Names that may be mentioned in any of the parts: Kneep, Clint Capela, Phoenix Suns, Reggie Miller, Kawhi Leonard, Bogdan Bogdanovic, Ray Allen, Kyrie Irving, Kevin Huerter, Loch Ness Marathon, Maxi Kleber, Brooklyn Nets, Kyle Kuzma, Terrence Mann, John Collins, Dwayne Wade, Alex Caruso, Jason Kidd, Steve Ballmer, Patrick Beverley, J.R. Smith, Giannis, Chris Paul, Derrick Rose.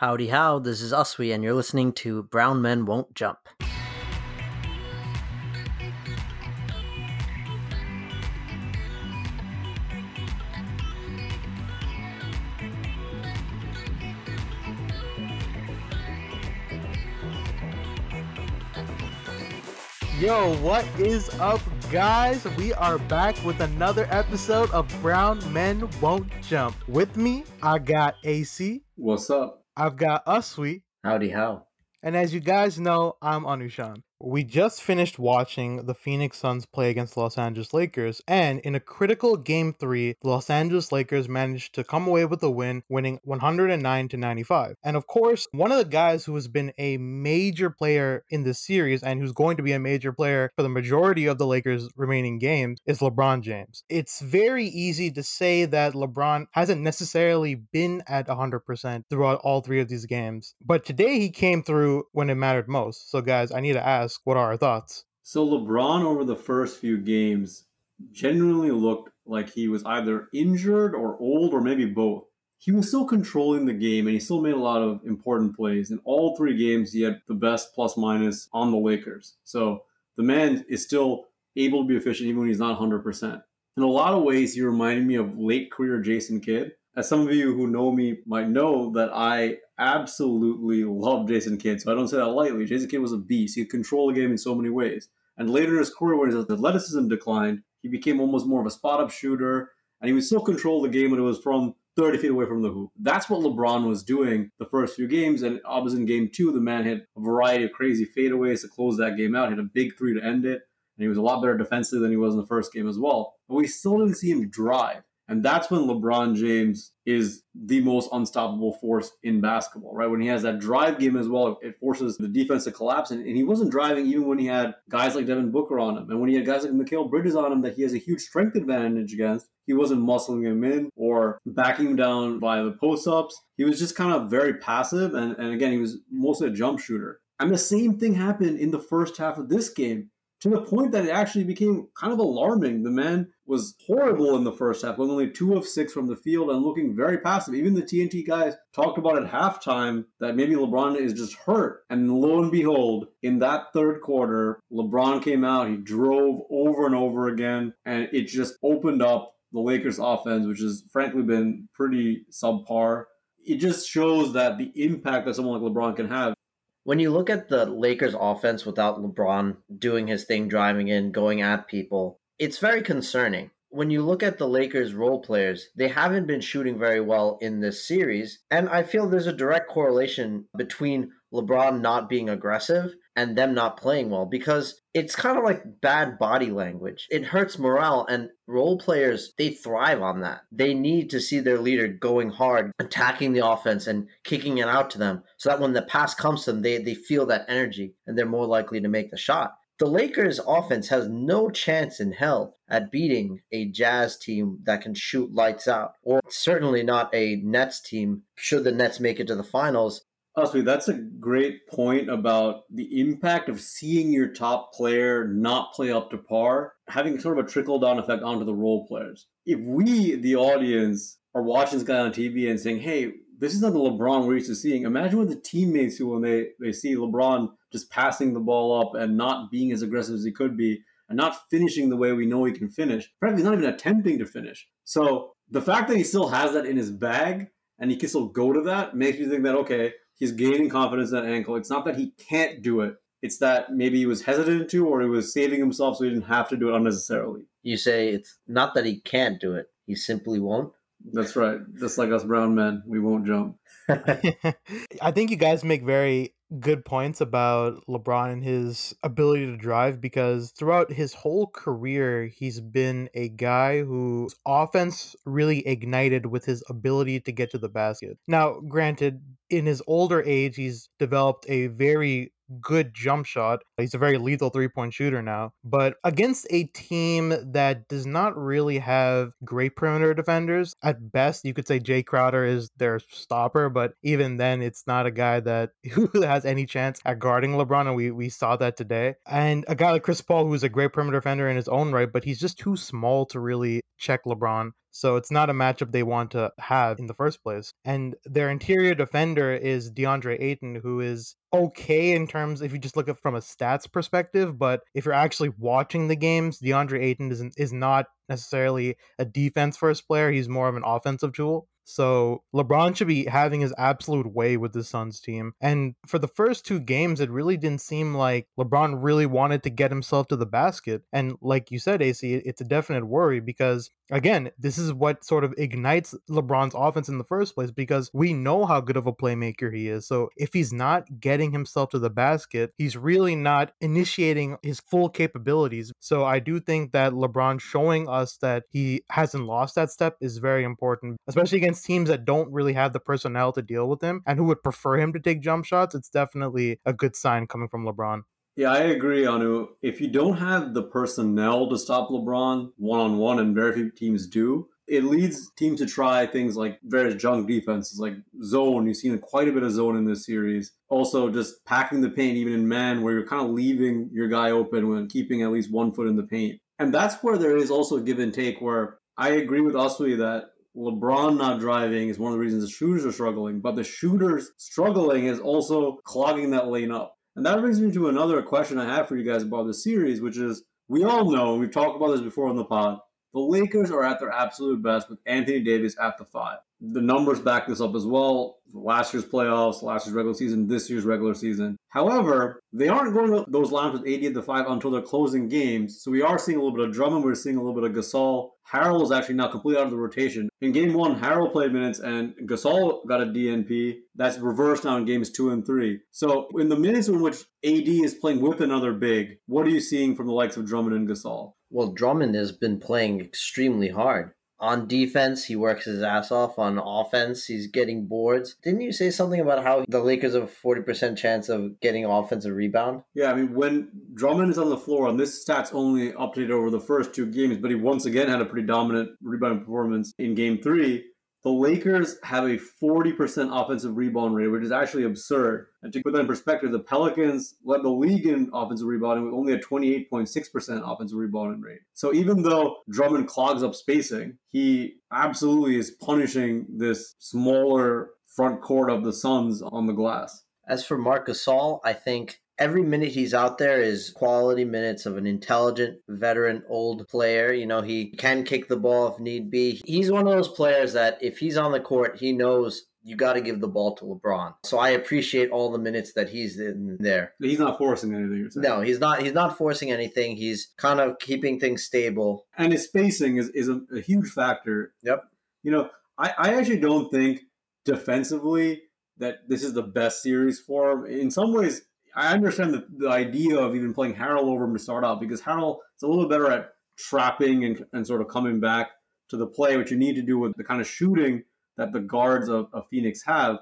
Howdy how, this is Uswe, and you're listening to Brown Men Won't Jump. Yo, what is up, guys? We are back with another episode of Brown Men Won't Jump. With me, I got AC. What's up? I've got Uswe. Howdy how. And as you guys know, I'm Anushan. We just finished watching the Phoenix Suns play against Los Angeles Lakers, and in a critical Game 3, the Los Angeles Lakers managed to come away with a win, winning 109-95. And of course, one of the guys who has been a major player in this series and who's going to be a major player for the majority of the Lakers' remaining games is LeBron James. It's very easy to say that LeBron hasn't necessarily been at 100% throughout all three of these games, but today he came through when it mattered most. So guys, I need to ask, what are our thoughts? So LeBron over the first few games genuinely looked like he was either injured or old or maybe both. He was still controlling the game and he still made a lot of important plays. In all three games, he had the best plus minus on the Lakers. So the man is still able to be efficient even when he's not 100%. In a lot of ways, he reminded me of late career Jason Kidd. As some of you who know me might know, that I absolutely love Jason Kidd, so I don't say that lightly. Jason Kidd was a beast. He could control the game in so many ways. And later in his career, when his athleticism declined, he became almost more of a spot-up shooter, and he would still control the game when it was from 30 feet away from the hoop. That's what LeBron was doing the first few games, and obviously in Game 2, the man had a variety of crazy fadeaways to close that game out, hit a big three to end it, and he was a lot better defensively than he was in the first game as well. But we still didn't see him drive. And that's when LeBron James is the most unstoppable force in basketball, right? When he has that drive game as well, it forces the defense to collapse. And he wasn't driving even when he had guys like Devin Booker on him. And when he had guys like Mikal Bridges on him that he has a huge strength advantage against, he wasn't muscling him in or backing him down by the post-ups. He was just kind of very passive. And again, he was mostly a jump shooter. And the same thing happened in the first half of this game, to the point that it actually became kind of alarming. The man was horrible in the first half, only 2 of 6 from the field and looking very passive. Even the TNT guys talked about at halftime that maybe LeBron is just hurt. And lo and behold, in that third quarter, LeBron came out, he drove over and over again, and it just opened up the Lakers' offense, which has frankly been pretty subpar. It just shows that the impact that someone like LeBron can have. When you look at the Lakers' offense without LeBron doing his thing, driving in, going at people, it's very concerning. When you look at the Lakers' role players, they haven't been shooting very well in this series. And I feel there's a direct correlation between LeBron not being aggressive and them not playing well, because it's kind of like bad body language. It hurts morale, and role players, they thrive on that. They need to see their leader going hard, attacking the offense and kicking it out to them, so that when the pass comes to them, they feel that energy and they're more likely to make the shot. The Lakers' offense has no chance in hell at beating a Jazz team that can shoot lights out, or certainly not a Nets team, should the Nets make it to the finals. Honestly, that's a great point about the impact of seeing your top player not play up to par, having sort of a trickle-down effect onto the role players. If we, the audience, are watching this guy on TV and saying, hey, this is not the LeBron we're used to seeing, imagine what the teammates who, when they see LeBron just passing the ball up and not being as aggressive as he could be and not finishing the way we know he can finish. Frankly, he's not even attempting to finish. So the fact that he still has that in his bag and he can still go to that makes me think that, okay, he's gaining confidence in that ankle. It's not that he can't do it. It's that maybe he was hesitant to, or he was saving himself so he didn't have to do it unnecessarily. You say it's not that he can't do it. He simply won't. That's right. Just like us brown men, we won't jump. I think you guys make very good points about LeBron and his ability to drive, because throughout his whole career, he's been a guy whose offense really ignited with his ability to get to the basket. Now, granted, in his older age, he's developed a very good jump shot. He's a very lethal three-point shooter now, but against a team that does not really have great perimeter defenders, at best you could say Jay Crowder is their stopper, but even then it's not a guy that who has any chance at guarding LeBron, and we saw that today. And a guy like Chris Paul, who's a great perimeter defender in his own right, but he's just too small to really check LeBron. So it's not a matchup they want to have in the first place. And their interior defender is DeAndre Ayton, who is okay in terms if you just look at from a stats perspective, but if you're actually watching the games, DeAndre Ayton is not necessarily a defense first player. He's more of an offensive jewel. So LeBron should be having his absolute way with the Suns team. And for the first two games, it really didn't seem like LeBron really wanted to get himself to the basket. And like you said, AC, it's a definite worry because, again, this is what sort of ignites LeBron's offense in the first place, because we know how good of a playmaker he is. So if he's not getting himself to the basket, he's really not initiating his full capabilities. So I do think that LeBron showing us that he hasn't lost that step is very important, especially against teams that don't really have the personnel to deal with him and who would prefer him to take jump shots. It's definitely a good sign coming from LeBron. Yeah, I agree, Anu. If you don't have the personnel to stop LeBron one-on-one, and very few teams do, it leads teams to try things like various junk defenses, like zone. You've seen quite a bit of zone in this series. Also, just packing the paint, even in man, where you're kind of leaving your guy open when keeping at least one foot in the paint. And that's where there is also a give and take, where I agree with Asui that LeBron not driving is one of the reasons the shooters are struggling, but the shooters struggling is also clogging that lane up. And that brings me to another question I have for you guys about this series, which is, we all know, we've talked about this before on the pod, the Lakers are at their absolute best with Anthony Davis at the 5. The numbers back this up as well. Last year's playoffs, last year's regular season, this year's regular season. However, they aren't going to those lines with AD at the 5 until they're closing games. So we are seeing a little bit of Drummond. We're seeing a little bit of Gasol. Harrell is actually now completely out of the rotation. In game one, Harrell played minutes and Gasol got a DNP. That's reversed now in games 2 and 3. So in the minutes in which AD is playing with another big, what are you seeing from the likes of Drummond and Gasol? Well, Drummond has been playing extremely hard. On defense, he works his ass off. On offense, he's getting boards. Didn't you say something about how the Lakers have a 40% chance of getting offensive rebound? Yeah, I mean, when Drummond is on the floor, and this stat's only updated over the first two games, but he once again had a pretty dominant rebound performance in Game 3, the Lakers have a 40% offensive rebound rate, which is actually absurd. And to put that in perspective, the Pelicans led the league in offensive rebounding with only a 28.6% offensive rebounding rate. So even though Drummond clogs up spacing, he absolutely is punishing this smaller front court of the Suns on the glass. As for Marc Gasol, I think every minute he's out there is quality minutes of an intelligent, veteran, old player. You know, he can kick the ball if need be. He's one of those players that if he's on the court, he knows you got to give the ball to LeBron. So I appreciate all the minutes that he's in there. He's not forcing anything, you're saying? No, he's not forcing anything. He's kind of keeping things stable. And his spacing is a huge factor. Yep. You know, I actually don't think defensively that this is the best series for him. In some ways, I understand the idea of even playing Harrell over him to start out, because Harrell is a little better at trapping and sort of coming back to the play, which you need to do with the kind of shooting that the guards of Phoenix have.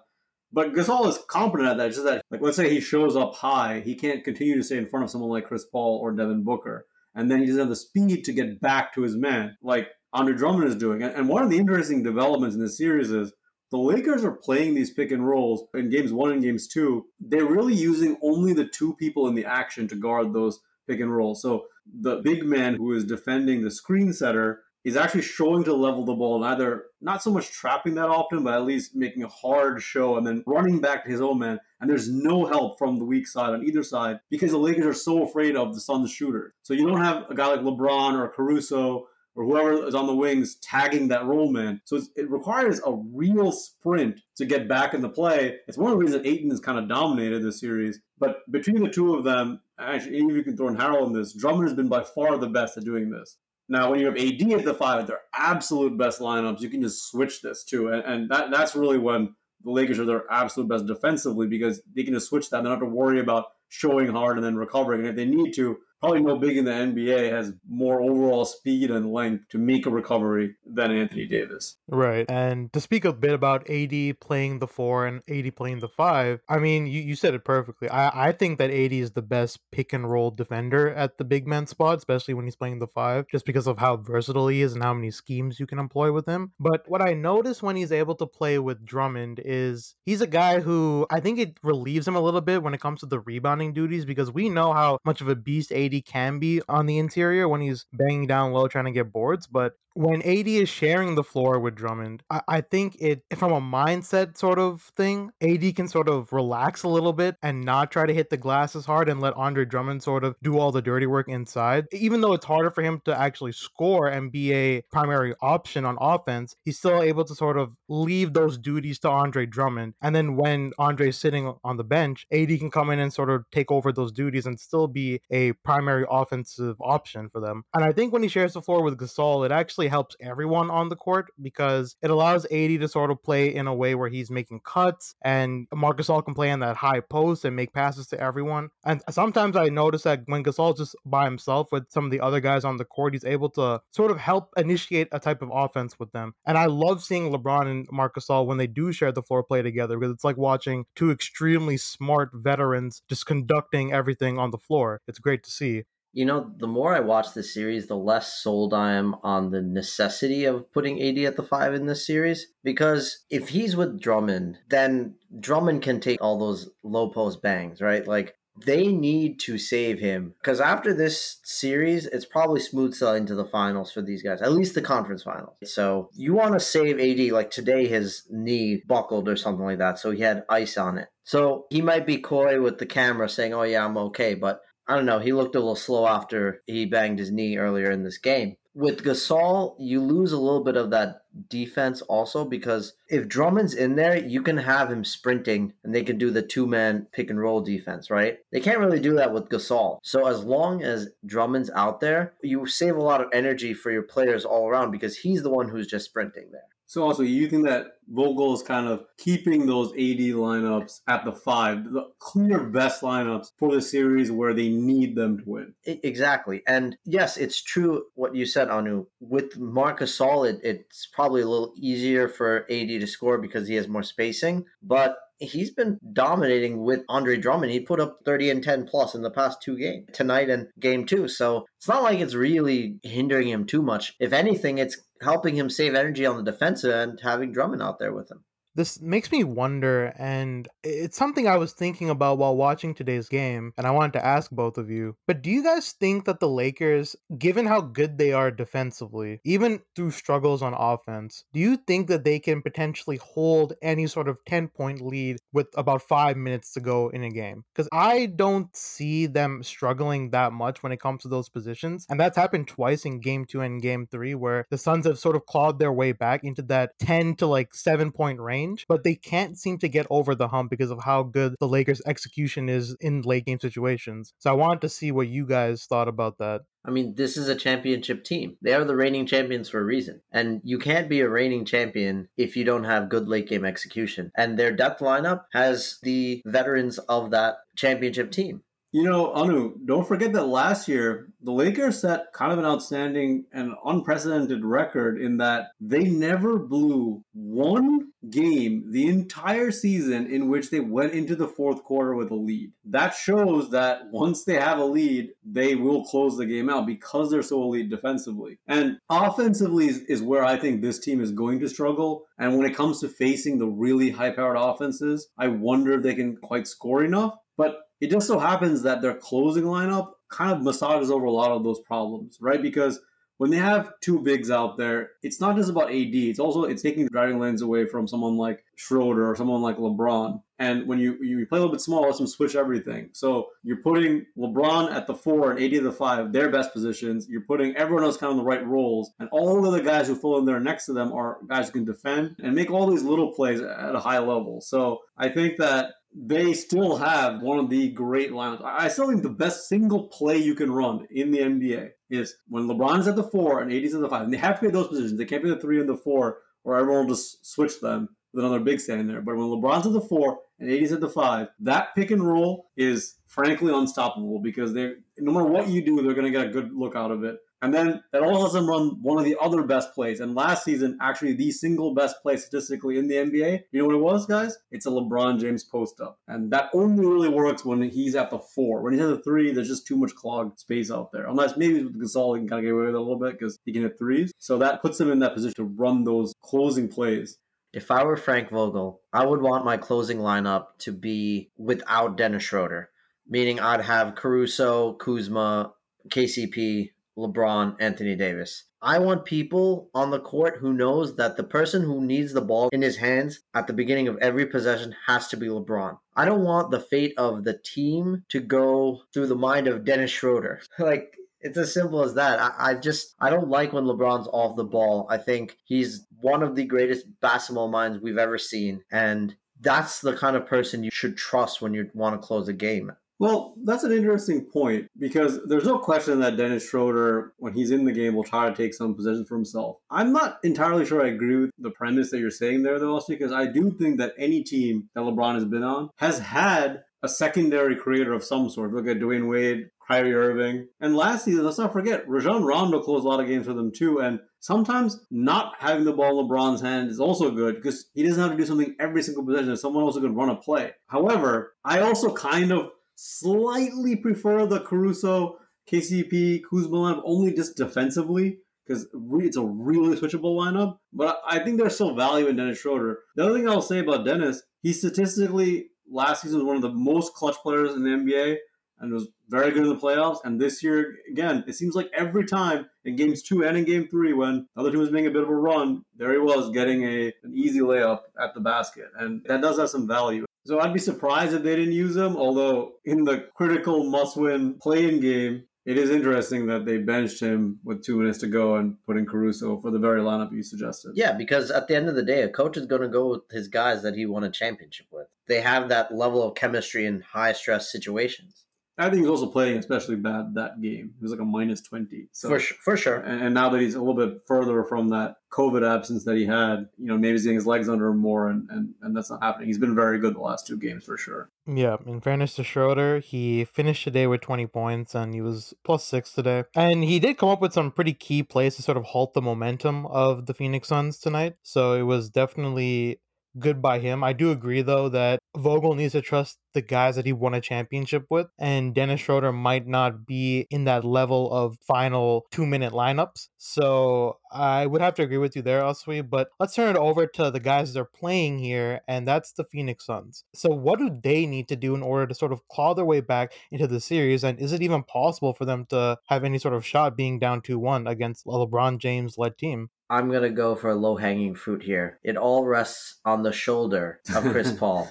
But Gasol is competent at that. It's just that, like, let's say he shows up high, he can't continue to stay in front of someone like Chris Paul or Devin Booker. And then he doesn't have the speed to get back to his man, like Andre Drummond is doing. And one of the interesting developments in this series is the Lakers are playing these pick and rolls in games 1 and games 2. They're really using only the two people in the action to guard those pick and rolls. So the big man who is defending the screen setter is actually showing to level the ball and either not so much trapping that often, but at least making a hard show and then running back to his own man. And there's no help from the weak side on either side because the Lakers are so afraid of the Suns shooter. So you don't have a guy like LeBron or Caruso or whoever is on the wings tagging that roll man. So it requires a real sprint to get back in the play. It's one of the reasons that Ayton has kind of dominated this series. But between the two of them, actually, even if you can throw in Harrell in this, Drummond has been by far the best at doing this. Now, when you have AD at the 5, at their absolute best lineups, you can just switch this too. And that's really when the Lakers are their absolute best defensively, because they can just switch that. They don't have to worry about showing hard and then recovering. And if they need to, probably no big in the NBA has more overall speed and length to make a recovery than Anthony Davis. Right. And to speak a bit about AD playing the 4 and AD playing the 5, I mean, you said it perfectly. I think that AD is the best pick and roll defender at the big man spot, especially when he's playing the 5, just because of how versatile he is and how many schemes you can employ with him. But what I notice when he's able to play with Drummond is he's a guy who I think it relieves him a little bit when it comes to the rebounding duties, because we know how much of a beast AD AD can be on the interior when he's banging down low trying to get boards, but when AD is sharing the floor with Drummond, I think it, from a mindset sort of thing, AD can sort of relax a little bit and not try to hit the glass as hard and let Andre Drummond sort of do all the dirty work inside. Even though it's harder for him to actually score and be a primary option on offense, he's still able to sort of leave those duties to Andre Drummond. And then when Andre's sitting on the bench, AD can come in and sort of take over those duties and still be a primary offensive option for them. And I think when he shares the floor with Gasol, it actually helps everyone on the court because it allows AD to sort of play in a way where he's making cuts and Marc Gasol can play in that high post and make passes to everyone. And sometimes I notice that when Gasol's just by himself with some of the other guys on the court, he's able to sort of help initiate a type of offense with them. And I love seeing LeBron and Marc Gasol when they do share the floor play together because it's like watching two extremely smart veterans just conducting everything on the floor. It's great to see. You know, the more I watch this series, the less sold I am on the necessity of putting AD at the 5 in this series. Because if he's with Drummond, then Drummond can take all those low post bangs, right? Like, they need to save him. Because after this series, it's probably smooth sailing to the finals for these guys, at least the conference finals. So you want to save AD. Like today, his knee buckled or something like that, so he had ice on it. So he might be coy with the camera saying, oh yeah, I'm okay, but I don't know, he looked a little slow after he banged his knee earlier in this game. With Gasol, you lose a little bit of that defense also because if Drummond's in there, you can have him sprinting and they can do the two-man pick-and-roll defense, right? They can't really do that with Gasol. So as long as Drummond's out there, you save a lot of energy for your players all around because he's the one who's just sprinting there. So also, you think that Vogel is kind of keeping those AD lineups at the 5, the clear best lineups for the series where they need them to win? Exactly. And yes, it's true what you said, Anu. With Marc Gasol, it's probably a little easier for AD to score because he has more spacing. But he's been dominating with Andre Drummond. He put up 30 and 10 plus in the past two games, tonight and game two. So it's not like it's really hindering him too much. If anything, it's helping him save energy on the defensive end, having Drummond out there with him. This makes me wonder, and it's something I was thinking about while watching today's game, and I wanted to ask both of you, but do you guys think that the Lakers, given how good they are defensively, even through struggles on offense, do you think that they can potentially hold any sort of 10-point lead with about 5 minutes to go in a game? Because I don't see them struggling that much when it comes to those positions, and that's happened twice in Game 2 and Game 3, where the Suns have sort of clawed their way back into that 10 to like 7-point range. But they can't seem to get over the hump because of how good the Lakers' execution is in late game situations. So I wanted to see what you guys thought about that. I mean, this is a championship team. They are the reigning champions for a reason. And you can't be a reigning champion if you don't have good late game execution. And their depth lineup has the veterans of that championship team. You know, Anu, don't forget that last year, the Lakers set kind of an outstanding and unprecedented record in that they never blew one game the entire season in which they went into the fourth quarter with a lead. That shows that once they have a lead, they will close the game out because they're so elite defensively. And offensively is where I think this team is going to struggle. And when it comes to facing the really high-powered offenses, I wonder if they can quite score enough. But it just so happens that their closing lineup kind of massages over a lot of those problems, right? Because when they have two bigs out there, it's not just about AD. It's taking driving lanes away from someone like Schroeder or someone like LeBron. And when you play a little bit small, let's them switch everything. So you're putting LeBron at the 4 and AD at the 5, their best positions. You're putting everyone else kind of in the right roles. And all of the guys who fall in there next to them are guys who can defend and make all these little plays at a high level. So I think that they still have one of the great lineups. I still think the best single play you can run in the NBA is when LeBron's at the 4 and AD's at the 5. And they have to be those positions. They can't be the 3 and the 4 or everyone will just switch them with another big standing there. But when LeBron's at the 4 and AD's at the 5, that pick and roll is frankly unstoppable because they, no matter what you do, they're going to get a good look out of it. And then that all lets them run one of the other best plays. And last season, actually the single best play statistically in the NBA, you know what it was, guys? It's a LeBron James post-up. And that only really works when he's at the 4. When he's at the 3, there's just too much clogged space out there. Unless maybe with Gasol, he can kind of get away with it a little bit because he can hit 3s. So that puts him in that position to run those closing plays. If I were Frank Vogel, I would want my closing lineup to be without Dennis Schroeder, meaning I'd have Caruso, Kuzma, KCP, LeBron, Anthony Davis. I want people on the court who knows that the person who needs the ball in his hands at the beginning of every possession has to be LeBron. I don't want the fate of the team to go through the mind of Dennis Schroeder. Like, it's as simple as that. I don't like when LeBron's off the ball. I think he's one of the greatest basketball minds we've ever seen. And that's the kind of person you should trust when you want to close a game. Well, that's an interesting point, because there's no question that Dennis Schroeder, when he's in the game, will try to take some possession for himself. I'm not entirely sure I agree with the premise that you're saying there, though, because I do think that any team that LeBron has been on has had a secondary creator of some sort. Look at Dwayne Wade, Kyrie Irving. And lastly, let's not forget, Rajon Rondo closed a lot of games for them too. And sometimes not having the ball in LeBron's hand is also good, because he doesn't have to do something every single possession. Someone also can run a play. However, I also kind of slightly prefer the Caruso, KCP, Kuzma lineup, only just defensively, because it's a really switchable lineup. But I think there's still value in Dennis Schroeder. The other thing I'll say about Dennis, he statistically last season was one of the most clutch players in the NBA and was very good in the playoffs. And this year, again, it seems like every time in Games 2 and in Game 3, when the other team was making a bit of a run, there he was getting an easy layup at the basket. And that does have some value. So I'd be surprised if they didn't use him, although in the critical must-win play-in game, it is interesting that they benched him with 2 minutes to go and put in Caruso for the very lineup you suggested. Yeah, because at the end of the day, a coach is going to go with his guys that he won a championship with. They have that level of chemistry in high-stress situations. I think he's also playing especially bad that game. It was like a minus 20. So, for sure. And now that he's a little bit further from that COVID absence that he had, maybe he's getting his legs under him more, and that's not happening. He's been very good the last two games for sure. Yeah, in fairness to Schroeder, he finished today with 20 points, and he was +6 today. And he did come up with some pretty key plays to sort of halt the momentum of the Phoenix Suns tonight. So it was definitely good by him. I do agree, though, that Vogel needs to trust the guys that he won a championship with, and Dennis Schroeder might not be in that level of final 2-minute lineups. So I would have to agree with you there, Aswi, but let's turn it over to the guys that are playing here, and that's the Phoenix Suns. So what do they need to do in order to sort of claw their way back into the series, and is it even possible for them to have any sort of shot being down 2-1 against a LeBron James-led team? I'm going to go for a low-hanging fruit here. It all rests on the shoulder of Chris Paul.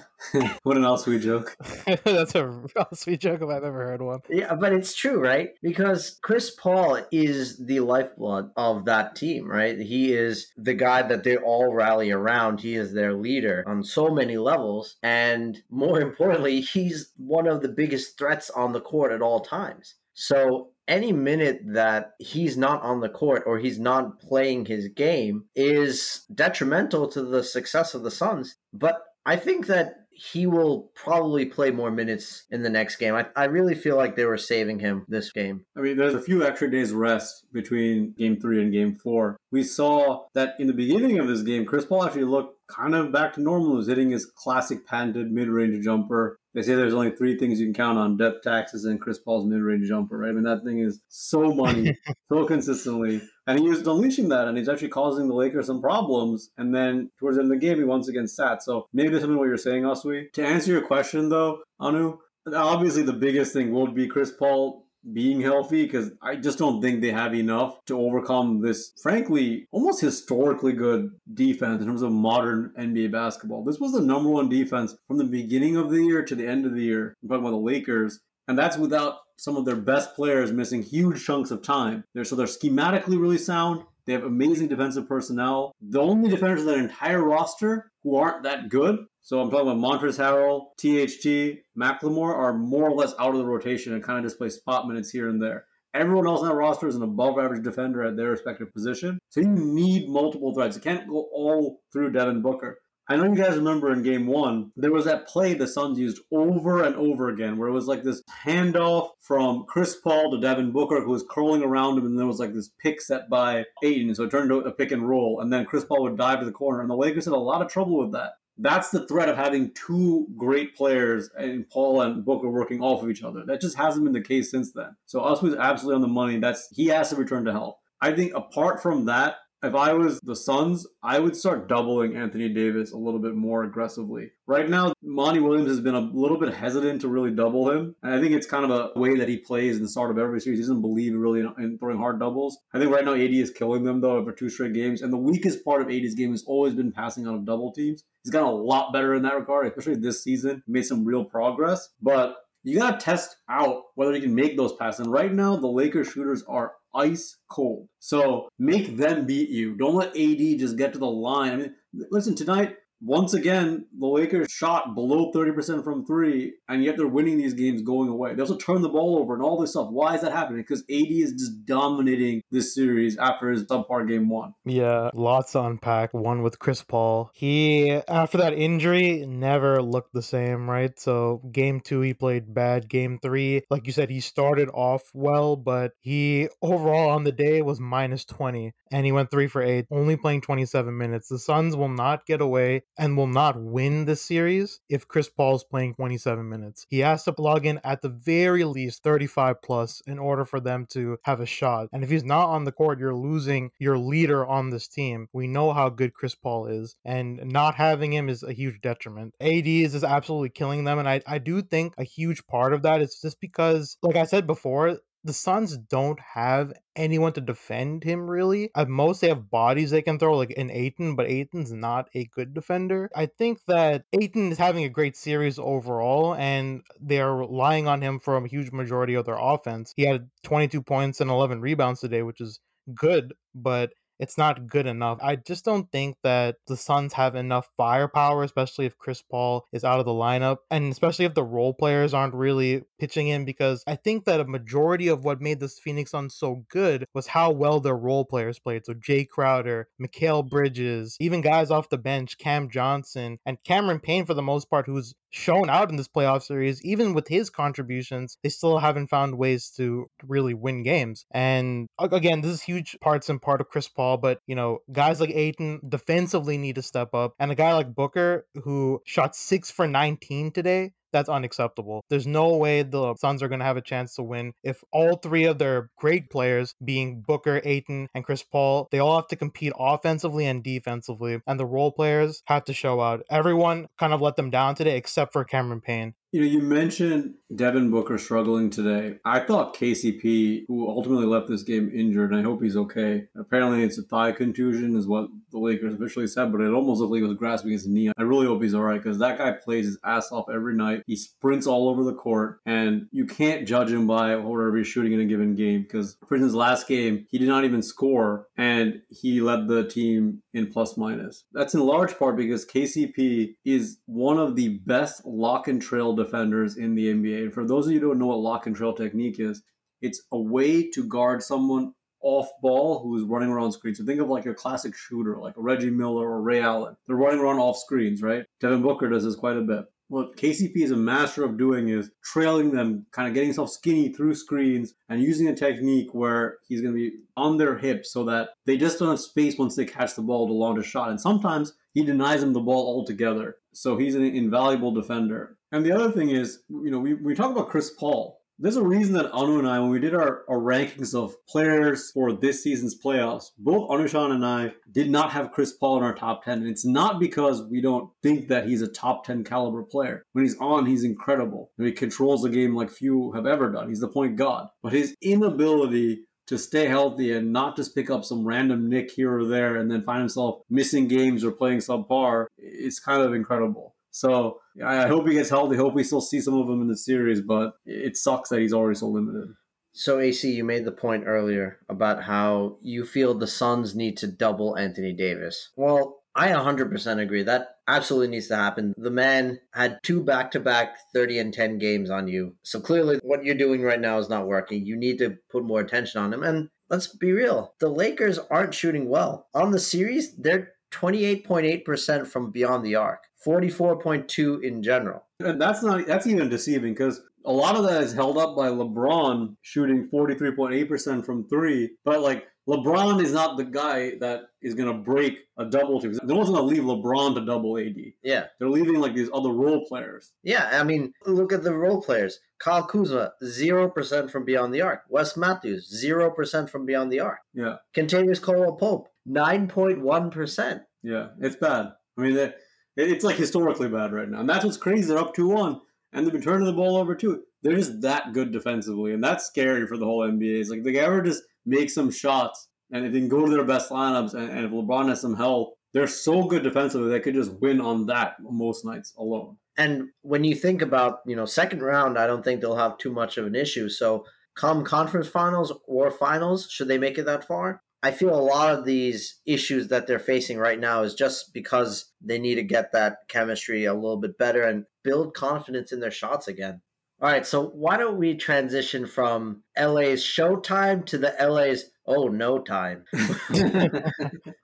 What an all-sweet joke. That's an all-sweet joke if I've ever heard one. Yeah, but it's true, right? Because Chris Paul is the lifeblood of that team, right? He is the guy that they all rally around. He is their leader on so many levels. And more importantly, he's one of the biggest threats on the court at all times. So any minute that he's not on the court or he's not playing his game is detrimental to the success of the Suns. But I think that he will probably play more minutes in the next game. I really feel like they were saving him this game. I mean, there's a few extra days rest between Game 3 and Game 4. We saw that in the beginning of this game, Chris Paul actually looked kind of back to normal. He was hitting his classic patented mid-range jumper. They say there's only three things you can count on: death, taxes, and Chris Paul's mid-range jumper, right? I mean, that thing is so money, so consistently. And he was unleashing that, and he's actually causing the Lakers some problems. And then towards the end of the game, he once again sat. So maybe there's something what you're saying, Aswi. To answer your question, though, Anu, obviously the biggest thing would be Chris Paul being healthy, because I just don't think they have enough to overcome this, frankly, almost historically good defense in terms of modern NBA basketball. This was the number one defense from the beginning of the year to the end of the year. I'm talking about the Lakers, and that's without some of their best players missing huge chunks of time. They're schematically really sound. They have amazing defensive personnel. The only defenders on their entire roster who aren't that good, so I'm talking about Montrezl Harrell, THT, McLemore, are more or less out of the rotation and kind of just play spot minutes here and there. Everyone else on that roster is an above-average defender at their respective position. So you need multiple threats. You can't go all through Devin Booker. I know you guys remember in Game 1, there was that play the Suns used over and over again where it was like this handoff from Chris Paul to Devin Booker, who was curling around him, and there was like this pick set by Ayton, so it turned into a pick and roll, and then Chris Paul would dive to the corner, and the Lakers had a lot of trouble with that. That's the threat of having two great players and Paul and Booker working off of each other. That just hasn't been the case since then. So Oswei's absolutely on the money. He has to return to health. I think apart from that, If I was the Suns, I would start doubling Anthony Davis a little bit more aggressively. Right now, Monty Williams has been a little bit hesitant to really double him. And I think it's kind of a way that he plays in the start of every series. He doesn't believe really in throwing hard doubles. I think right now, AD is killing them, though, for two straight games. And the weakest part of AD's game has always been passing out of double teams. He's gotten a lot better in that regard, especially this season. He made some real progress. But you got to test out whether he can make those passes. And right now, the Lakers shooters are ice cold. So make them beat you. Don't let AD just get to the line. I mean, listen, tonight, once again, the Lakers shot below 30% from three, and yet they're winning these games going away. They also turn the ball over and all this stuff. Why is that happening? Because AD is just dominating this series after his subpar game one. Yeah, lots to unpack. One with Chris Paul. He, after that injury, never looked the same, right? So game two, he played bad. Game three, like you said, he started off well, but he overall on the day was minus 20, and he went 3 for 8, only playing 27 minutes. The Suns will not get away and will not win this series if Chris Paul is playing 27 minutes. He has to plug in at the very least 35 plus in order for them to have a shot. And if he's not on the court, you're losing your leader on this team. We know how good Chris Paul is, and not having him is a huge detriment. AD is just absolutely killing them, and I do think a huge part of that is just because, like I said before, the Suns don't have anyone to defend him, really. At most, they have bodies they can throw, like an Ayton, but Ayton's not a good defender. I think that Ayton is having a great series overall, and they're relying on him for a huge majority of their offense. He had 22 points and 11 rebounds today, which is good, but it's not good enough. I just don't think that the Suns have enough firepower, especially if Chris Paul is out of the lineup, and especially if the role players aren't really pitching in, because I think that a majority of what made this Phoenix Suns so good was how well their role players played. So Jay Crowder, Mikal Bridges, even guys off the bench, Cam Johnson, and Cameron Payne for the most part, who's shown out in this playoff series. Even with his contributions, they still haven't found ways to really win games. And again, this is huge parts and part of Chris Paul, but you know, guys like Ayton defensively need to step up, and a guy like Booker, who shot 6 for 19 today, that's unacceptable. There's no way the Suns are going to have a chance to win if all three of their great players, being Booker, Ayton, and Chris Paul, they all have to compete offensively and defensively, and the role players have to show out. Everyone kind of let them down today except for Cameron Payne. You know, you mentioned Devin Booker struggling today. I thought KCP, who ultimately left this game injured, and I hope he's okay. Apparently it's a thigh contusion is what the Lakers officially said, but it almost looked like he was grasping his knee. I really hope he's all right, because that guy plays his ass off every night. He sprints all over the court, and you can't judge him by whatever he's shooting in a given game, because for instance, last game, he did not even score, and he led the team in plus minus. That's in large part because KCP is one of the best lock and trail defenders in the NBA. And for those of you who don't know what lock and trail technique is, it's a way to guard someone off ball who's running around screens. So think of like your classic shooter, like Reggie Miller or Ray Allen. They're running around off screens, right? Devin Booker does this quite a bit. What KCP is a master of doing is trailing them, kind of getting himself skinny through screens and using a technique where he's going to be on their hips so that they just don't have space once they catch the ball to launch a shot. And sometimes he denies them the ball altogether. So he's an invaluable defender. And the other thing is, you know, we talk about Chris Paul. There's a reason that Anu and I, when we did our rankings of players for this season's playoffs, both Anushan and I did not have Chris Paul in our top 10. And it's not because we don't think that he's a top 10 caliber player. When he's on, he's incredible. And he controls the game like few have ever done. He's the point god. But his inability to stay healthy and not just pick up some random nick here or there and then find himself missing games or playing subpar is kind of incredible. So I hope he gets healthy. I hope we still see some of him in the series, but it sucks that he's already so limited. So, AC, you made the point earlier about how you feel the Suns need to double Anthony Davis. Well, I 100% agree. That absolutely needs to happen. The man had two back-to-back 30 and 10 games on you. So clearly what you're doing right now is not working. You need to put more attention on him. And let's be real. The Lakers aren't shooting well. On the series, they're 28.8% from beyond the arc, 44.2% in general. And that's even deceiving, because a lot of that is held up by LeBron shooting 43.8% from three. But like LeBron is not the guy that is going to break a double team. They're not going to leave LeBron to double AD. Yeah. They're leaving like these other role players. Yeah, I mean, look at the role players. Kyle Kuzma, 0% from beyond the arc. Wes Matthews, 0% from beyond the arc. Yeah. Kentavious Caldwell-Pope, 9.1%. Yeah, it's bad. I mean, it's like historically bad right now. And that's what's crazy. They're up 2-1, and they've been turning the ball over too. They're just that good defensively, and that's scary for the whole NBA. It's like they ever just make some shots, and if they can go to their best lineups, and if LeBron has some help, they're so good defensively they could just win on that most nights alone. And when you think about, you know, second round, I don't think they'll have too much of an issue. So come conference finals or finals, should they make it that far? I feel a lot of these issues that they're facing right now is just because they need to get that chemistry a little bit better and build confidence in their shots again. All right, so why don't we transition from LA's showtime to the LA's oh no time?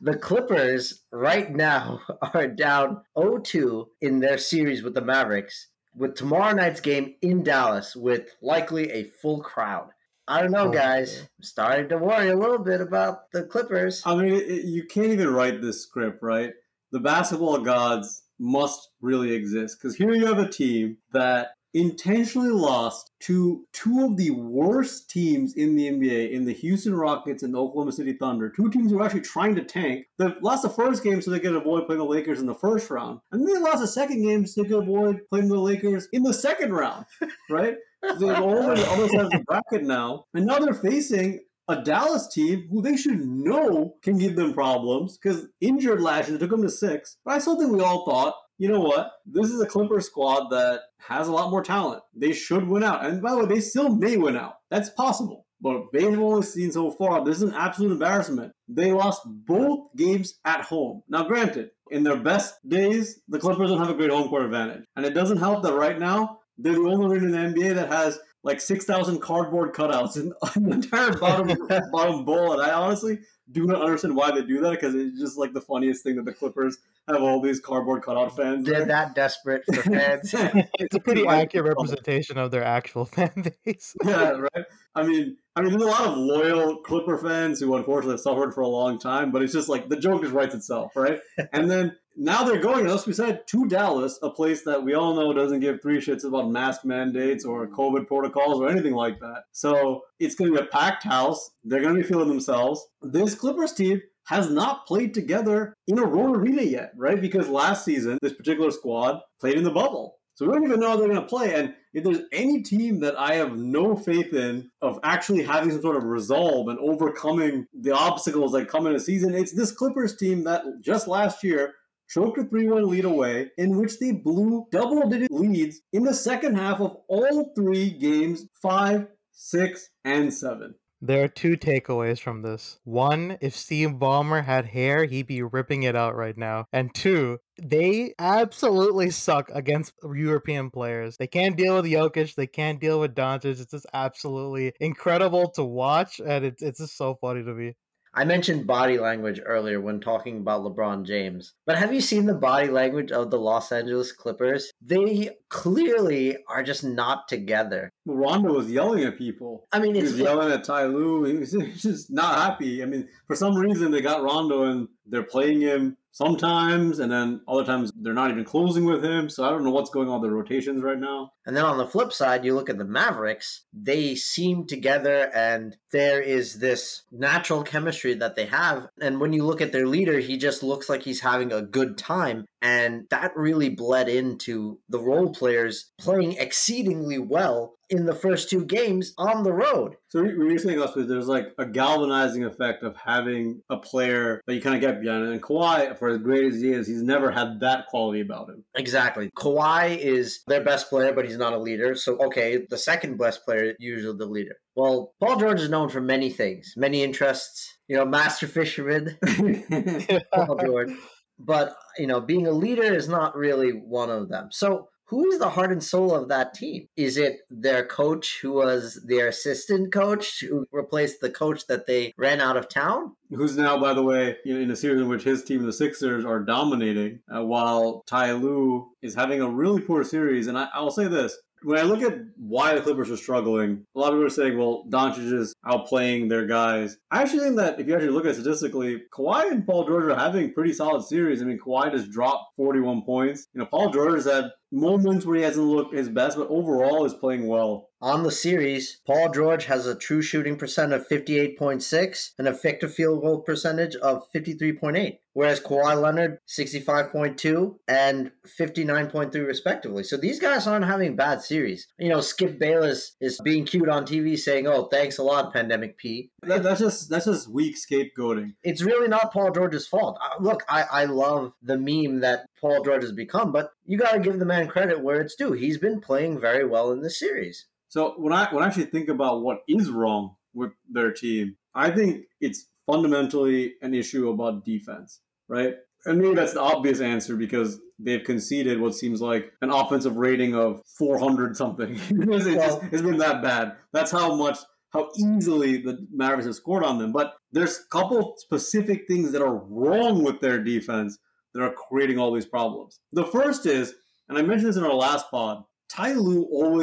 The Clippers right now are down 0-2 in their series with the Mavericks, with tomorrow night's game in Dallas with likely a full crowd. I don't know, guys. I'm starting to worry a little bit about the Clippers. I mean, you can't even write this script, right? The basketball gods must really exist, because here you have a team that intentionally lost to two of the worst teams in the NBA, in the Houston Rockets and the Oklahoma City Thunder. Two teams who are actually trying to tank. They lost the first game so they could avoid playing the Lakers in the first round. And then they lost the second game so they could avoid playing the Lakers in the second round, right? So they're over the other side of the bracket now. And now they're facing a Dallas team who they should know can give them problems, because injured last year, they took them to 6. But I still think we all thought, you know what? This is a Clippers squad that has a lot more talent. They should win out. And by the way, they still may win out. That's possible. But based on what we've seen so far, this is an absolute embarrassment. They lost both games at home. Now, granted, in their best days, the Clippers don't have a great home court advantage. And it doesn't help that right now, they're the only league in the NBA that has like 6,000 cardboard cutouts in the entire bottom bowl. And I honestly do not understand why they do that, because it's just like the funniest thing that the Clippers have all these cardboard cutout fans. They're that desperate for fans. It's a pretty accurate representation of their actual fan base. Yeah, right? I mean, there's a lot of loyal Clipper fans who unfortunately have suffered for a long time, but it's just like the joke just writes itself, right? And then now they're going, as we said, to Dallas, a place that we all know doesn't give three shits about mask mandates or COVID protocols or anything like that. So it's going to be a packed house. They're going to be feeling themselves. This Clippers team has not played together in a Road Arena yet, right? Because last season, this particular squad played in the bubble. So we don't even know how they're going to play. And if there's any team that I have no faith in of actually having some sort of resolve and overcoming the obstacles that come in a season, it's this Clippers team that just last year choked a 3-1 lead away, in which they blew double-digit leads in the second half of all three games, 5, 6, and 7. There are two takeaways from this. One, if Steve Ballmer had hair, he'd be ripping it out right now. And two, they absolutely suck against European players. They can't deal with Jokic. They can't deal with Doncic. It's just absolutely incredible to watch, and it's just so funny to me. I mentioned body language earlier when talking about LeBron James, but have you seen the body language of the Los Angeles Clippers? They clearly are just not together. Rondo was yelling at people. I mean, he was yelling at Ty Lue. He was just not happy. I mean, for some reason they got Rondo and they're playing him sometimes, and then other times they're not even closing with him. So I don't know what's going on with the rotations right now. And then on the flip side, you look at the Mavericks. They seem together, and there is this natural chemistry that they have. And when you look at their leader, he just looks like he's having a good time. And that really bled into the role players playing exceedingly well in the first two games on the road. So we were saying last week, there's like a galvanizing effect of having a player that you kind of get behind. And Kawhi, for as great as he is, he's never had that quality about him. Exactly. Kawhi is their best player, but he's not a leader. So, okay, the second best player, usually the leader. Well, Paul George is known for many things, many interests, you know, master fisherman, Paul George. But, you know, being a leader is not really one of them. So, who is the heart and soul of that team? Is it their coach, who was their assistant coach, who replaced the coach that they ran out of town? Who's now, by the way, in a series in which his team, the Sixers, are dominating, while Ty Lue is having a really poor series. And I'll say this, When I look at why the Clippers are struggling, a lot of people are saying, well, Doncic is outplaying their guys. I actually think that if you actually look at it statistically, Kawhi and Paul George are having pretty solid series. I mean, Kawhi just dropped 41 points. You know, Paul George has had moments where he hasn't looked his best, but overall is playing well. On the series, Paul George has a true shooting percent of 58.6 and effective field goal percentage of 53.8, whereas Kawhi Leonard, 65.2 and 59.3 respectively. So these guys aren't having bad series. You know, Skip Bayless is being cute on TV saying, oh, thanks a lot, Pandemic P. That's just weak scapegoating. It's really not Paul George's fault. Look, I love the meme that Paul George has become, but you got to give the man credit where it's due. He's been playing very well in this series. So when I actually think about what is wrong with their team, I think it's fundamentally an issue about defense, right? And maybe that's the obvious answer because they've conceded what seems like an offensive rating of 400-something. It's been that bad. That's how easily the Mavericks have scored on them. But there's a couple specific things that are wrong with their defense that are creating all these problems. The first is, and I mentioned this in our last pod, Ty Lue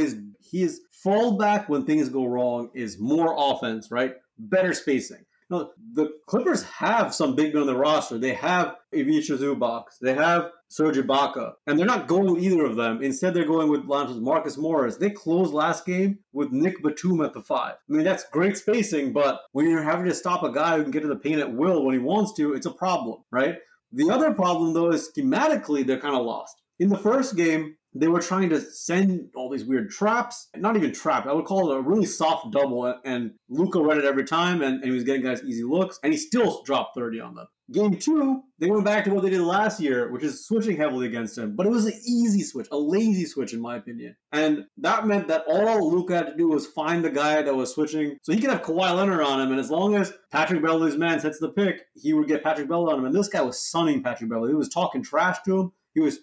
his fallback when things go wrong is more offense, right? Better spacing. Now, the Clippers have some big men on the roster. They have Ivica Zubac. They have Serge Ibaka. And they're not going with either of them. Instead, they're going with Marcus Morris. They closed last game with Nick Batum at the 5. I mean, that's great spacing, but when you're having to stop a guy who can get to the paint at will when he wants to, it's a problem, right? The other problem, though, is schematically, they're kind of lost. In the first game, they were trying to send all these weird traps. Not even trap. I would call it a really soft double. And Luka read it every time, and he was getting guys easy looks. And he still dropped 30 on them. Game 2, they went back to what they did last year, which is switching heavily against him. But it was an easy switch, a lazy switch, in my opinion. And that meant that all Luka had to do was find the guy that was switching. So he could have Kawhi Leonard on him, and as long as Patrick Beverley's man sets the pick, he would get Patrick Beverley on him. And this guy was sunning Patrick Beverley. He was talking trash to him. He was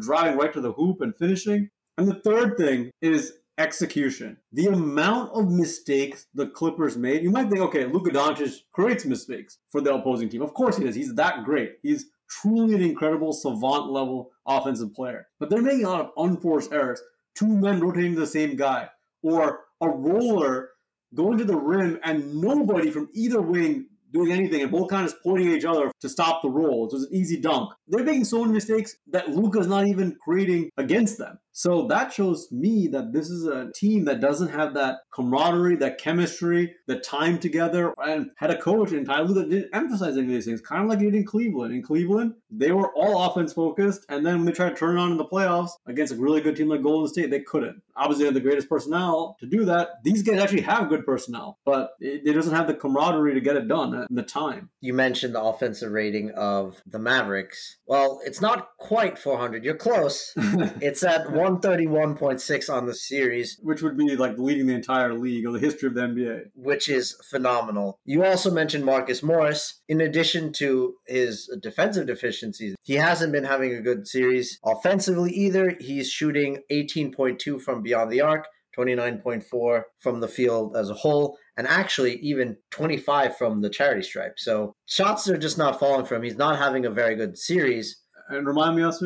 driving right to the hoop and finishing. And the third thing is execution. The amount of mistakes the Clippers made, you might think, okay, Luka Doncic creates mistakes for the opposing team. Of course he does. He's that great. He's truly an incredible savant-level offensive player. But they're making a lot of unforced errors. 2 men rotating the same guy. Or a roller going to the rim and nobody from either wing doing anything, and both kind of pointing at each other to stop the roll. It was an easy dunk. They're making so many mistakes that Luka's not even creating against them. So that shows me that this is a team that doesn't have that camaraderie, that chemistry, the time together, and had a coach in Ty Lue that didn't emphasize any of these things, kind of like he did in Cleveland. In Cleveland, they were all offense-focused, and then when they tried to turn it on in the playoffs against a really good team like Golden State, they couldn't. Obviously, they have the greatest personnel to do that. These guys actually have good personnel, but it doesn't have the camaraderie to get it done and the time. You mentioned the offensive rating of the Mavericks. Well, it's not quite 400. You're close. It's at 131.6 on the series, which would be like leading the entire league or the history of the NBA, which is phenomenal. You also mentioned Marcus Morris. In addition to his defensive deficiencies, he hasn't been having a good series offensively either. He's shooting 18.2 from beyond the arc, 29.4 from the field as a whole, and actually even 25 from the charity stripe. So shots are just not falling for him. He's not having a very good series. And remind me, is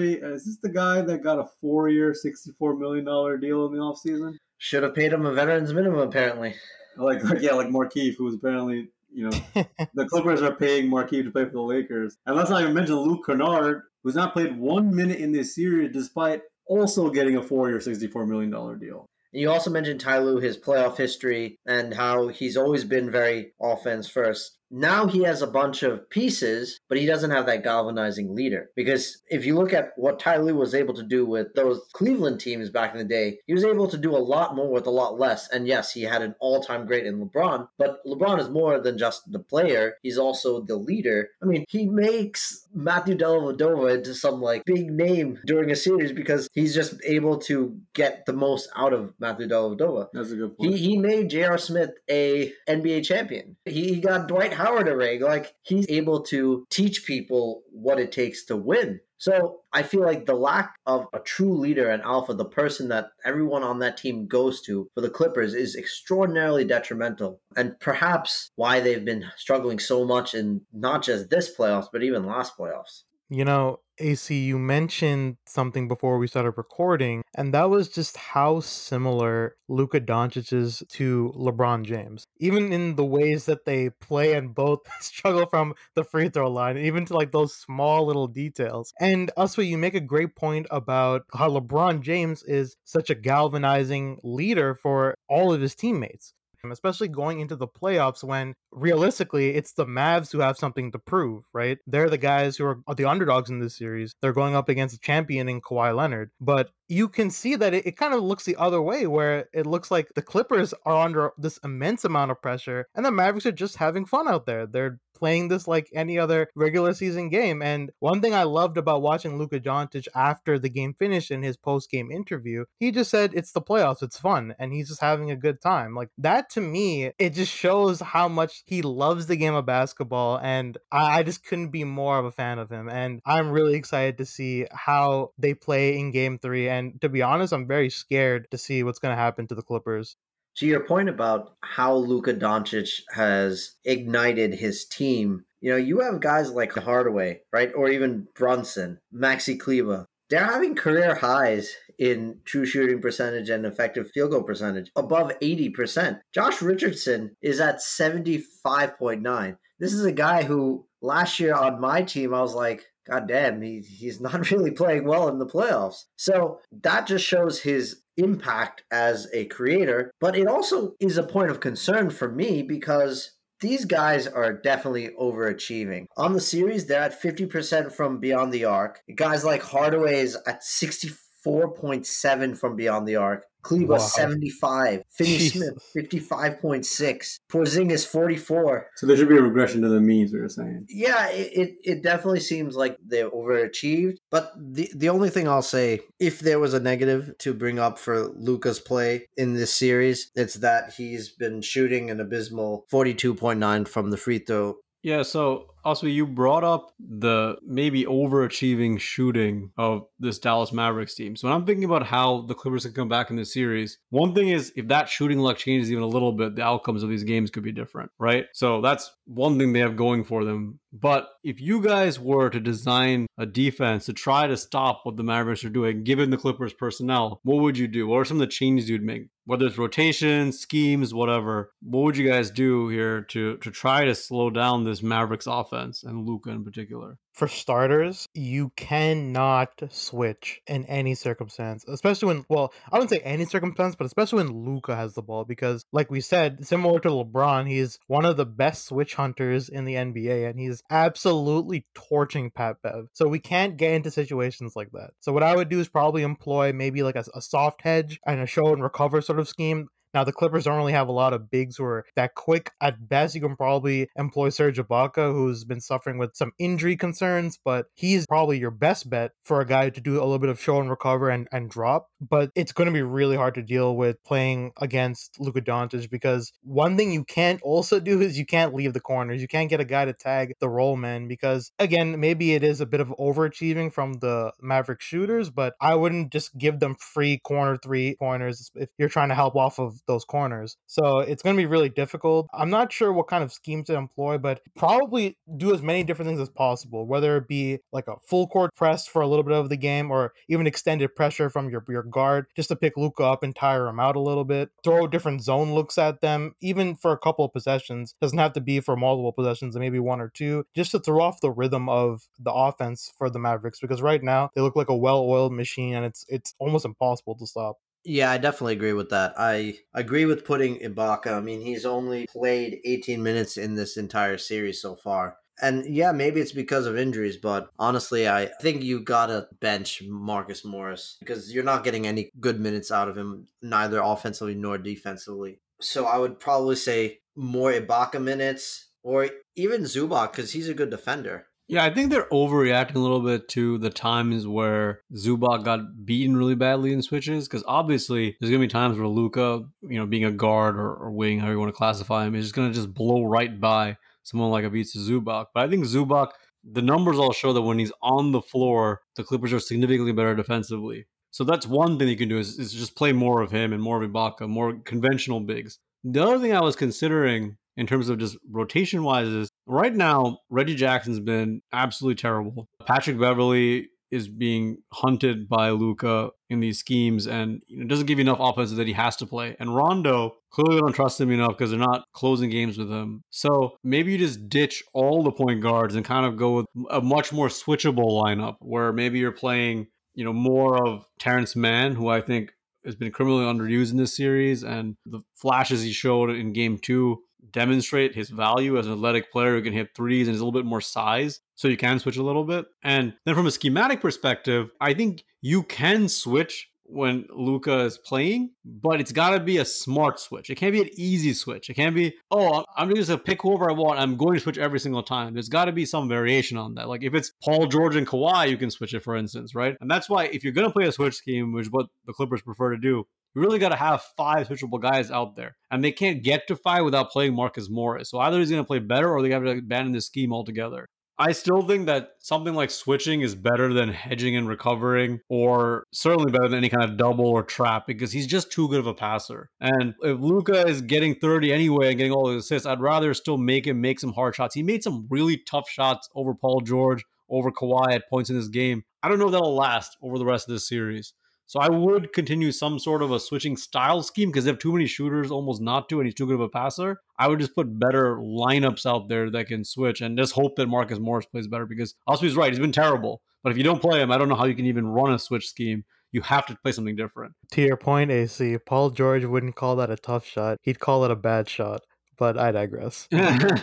this the guy that got a 4-year, $64 million deal in the offseason? Should have paid him a veteran's minimum, apparently. Like Markeith, who was apparently, the Clippers are paying Markeith to play for the Lakers. And let's not even mention Luke Kennard, who's not played 1 minute in this series, despite also getting a 4-year, $64 million deal. You also mentioned Ty Lue, his playoff history, and how he's always been very offense first. Now he has a bunch of pieces, but he doesn't have that galvanizing leader. Because if you look at what Ty Lue was able to do with those Cleveland teams back in the day, he was able to do a lot more with a lot less. And yes, he had an all-time great in LeBron, but LeBron is more than just the player. He's also the leader. I mean, he makes Matthew Dellavedova into some big name during a series because he's just able to get the most out of Matthew Dellavedova. That's a good point. He made J.R. Smith a NBA champion. He got Dwight Howard a ring. He's able to teach people what it takes to win. So I feel like the lack of a true leader and alpha, the person that everyone on that team goes to for the Clippers, is extraordinarily detrimental, and perhaps why they've been struggling so much in not just this playoffs, but even last playoffs. You know, AC, you mentioned something before we started recording, and that was just how similar Luka Doncic is to LeBron James. Even in the ways that they play and both struggle from the free throw line, even to like those small little details. And also, you make a great point about how LeBron James is such a galvanizing leader for all of his teammates, especially going into the playoffs when realistically it's the Mavs who have something to prove, right? They're the guys who are the underdogs in this series. They're going up against a champion in Kawhi Leonard. But you can see that it kind of looks the other way, where it looks like the Clippers are under this immense amount of pressure and the Mavericks are just having fun out there. They're playing this like any other regular season game. And one thing I loved about watching Luka Doncic after the game finished in his post-game interview, he just said, it's the playoffs, it's fun, and he's just having a good time. Like, that to me, it just shows how much he loves the game of basketball, and I just couldn't be more of a fan of him. And I'm really excited to see how they play in game 3, and to be honest, I'm very scared to see what's going to happen to the Clippers. To your point about how Luka Doncic has ignited his team, you know, you have guys like Hardaway, right? Or even Brunson, Maxi Kleber. They're having career highs in true shooting percentage and effective field goal percentage, above 80%. Josh Richardson is at 75.9. This is a guy who last year on my team, I was like, God damn, he's not really playing well in the playoffs. So that just shows his impact as a creator, but it also is a point of concern for me because these guys are definitely overachieving. On the series, they're at 50% from beyond the arc. Guys like Hardaway is at 64.7 from beyond the arc. Kleber, wow. 75. Finney-Smith, 55.6. Porzingis, 44. So there should be a regression to the means, we were saying. Yeah, it definitely seems like they're overachieved. But the only thing I'll say, if there was a negative to bring up for Luka's play in this series, it's that he's been shooting an abysmal 42.9 from the free throw. Yeah, so also you brought up the maybe overachieving shooting of this Dallas Mavericks team. So when I'm thinking about how the Clippers can come back in this series, one thing is if that shooting luck changes even a little bit, the outcomes of these games could be different, right? So that's one thing they have going for them. But if you guys were to design a defense to try to stop what the Mavericks are doing, given the Clippers personnel, what would you do? What are some of the changes you'd make? Whether it's rotations, schemes, whatever, what would you guys do here to try to slow down this Mavericks offense and Luka in particular? For starters, you cannot switch in any circumstance, especially when, well, I wouldn't say any circumstance, but especially when Luka has the ball, because like we said, similar to LeBron, he's one of the best switch hunters in the NBA, and he's absolutely torching Pat Bev. So we can't get into situations like that. So what I would do is probably employ maybe like a soft hedge and a show and recover sort of scheme. Now, the Clippers don't really have a lot of bigs who are that quick. At best, you can probably employ Serge Ibaka, who's been suffering with some injury concerns, but he's probably your best bet for a guy to do a little bit of show and recover and drop. But it's going to be really hard to deal with playing against Luka Doncic, because one thing you can't also do is you can't leave the corners. You can't get a guy to tag the roll man, because, again, maybe it is a bit of overachieving from the Maverick shooters, but I wouldn't just give them free corner 3-pointers if you're trying to help off of those corners. So it's going to be really difficult. I'm not sure what kind of scheme to employ, but probably do as many different things as possible, whether it be like a full court press for a little bit of the game, or even extended pressure from your guard just to pick Luka up and tire him out a little bit. Throw different zone looks at them, even for a couple of possessions. Doesn't have to be for multiple possessions, maybe one or two, just to throw off the rhythm of the offense for the Mavericks, because right now they look like a well-oiled machine and it's almost impossible to stop. Yeah, I definitely agree with that. I agree with putting Ibaka. I mean, he's only played 18 minutes in this entire series so far. And yeah, maybe it's because of injuries, but honestly, I think you gotta bench Marcus Morris because you're not getting any good minutes out of him, neither offensively nor defensively. So I would probably say more Ibaka minutes, or even Zubac, because he's a good defender. Yeah, I think they're overreacting a little bit to the times where Zubac got beaten really badly in switches, because obviously there's going to be times where Luka, you know, being a guard or wing, however you want to classify him, is just going to just blow right by someone like Ivica Zubac. But I think Zubac, the numbers all show that when he's on the floor, the Clippers are significantly better defensively. So that's one thing you can do is just play more of him and more of Ibaka, more conventional bigs. The other thing I was considering, in terms of just rotation-wise is right now, Reggie Jackson's been absolutely terrible. Patrick Beverley is being hunted by Luka in these schemes, and it doesn't give you enough offense that he has to play. And Rondo, clearly don't trust him enough because they're not closing games with him. So maybe you just ditch all the point guards and kind of go with a much more switchable lineup where maybe you're playing, you know, more of Terrence Mann, who I think has been criminally underused in this series, and the flashes he showed in game two demonstrate his value as an athletic player who can hit threes and is a little bit more size, so you can switch a little bit. And then from a schematic perspective, I think you can switch when Luka is playing, but it's got to be a smart switch. It can't be an easy switch. It can't be, oh, I'm just going to pick whoever I want. I'm going to switch every single time. There's got to be some variation on that. Like if it's Paul George and Kawhi, you can switch it, for instance, right? And that's why if you're going to play a switch scheme, which is what the Clippers prefer to do, you really got to have five switchable guys out there. And they can't get to five without playing Marcus Morris. So either he's going to play better or they have to abandon this scheme altogether. I still think that something like switching is better than hedging and recovering, or certainly better than any kind of double or trap, because he's just too good of a passer. And if Luka is getting 30 anyway and getting all his assists, I'd rather still make him make some hard shots. He made some really tough shots over Paul George, over Kawhi at points in this game. I don't know if that'll last over the rest of this series. So I would continue some sort of a switching style scheme because they have too many shooters almost not to, and he's too good of a passer. I would just put better lineups out there that can switch and just hope that Marcus Morris plays better, because also he's right. He's been terrible. But if you don't play him, I don't know how you can even run a switch scheme. You have to play something different. To your point, AC, Paul George wouldn't call that a tough shot. He'd call it a bad shot, but I digress. Good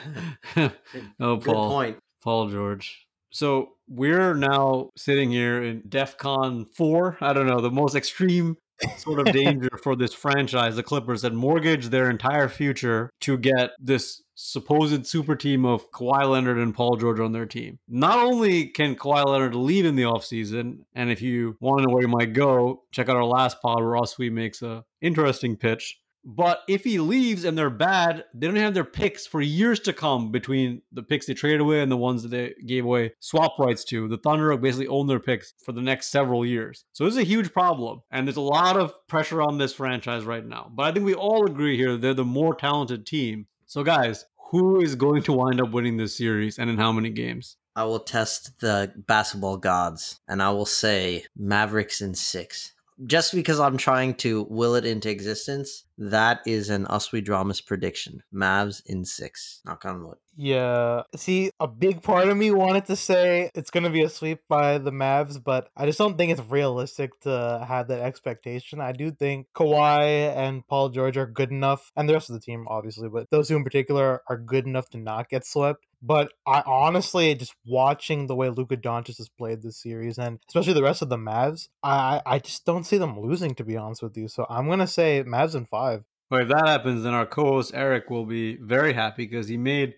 point. Paul George. So we're now sitting here in DEFCON 4. I don't know, the most extreme sort of danger for this franchise, the Clippers, that mortgage their entire future to get this supposed super team of Kawhi Leonard and Paul George on their team. Not only can Kawhi Leonard leave in the offseason, and if you want to know where he might go, check out our last pod where Oswee makes an interesting pitch. But if he leaves and they're bad, they don't have their picks for years to come between the picks they traded away and the ones that they gave away swap rights to. The Thunder basically own their picks for the next several years. So this is a huge problem. And there's a lot of pressure on this franchise right now. But I think we all agree here that they're the more talented team. So guys, who is going to wind up winning this series and in how many games? I will test the basketball gods and I will say Mavericks in 6. Just because I'm trying to will it into existence, that is an Oswee Dramas prediction. Mavs in 6. Knock on wood. Yeah. See, a big part of me wanted to say it's going to be a sweep by the Mavs, but I just don't think it's realistic to have that expectation. I do think Kawhi and Paul George are good enough, and the rest of the team, obviously, but those two in particular are good enough to not get swept. But I honestly, just watching the way Luka Doncic has played this series, and especially the rest of the Mavs, I just don't see them losing, to be honest with you. So I'm going to say Mavs in 5. Well, if that happens, then our co-host Eric will be very happy because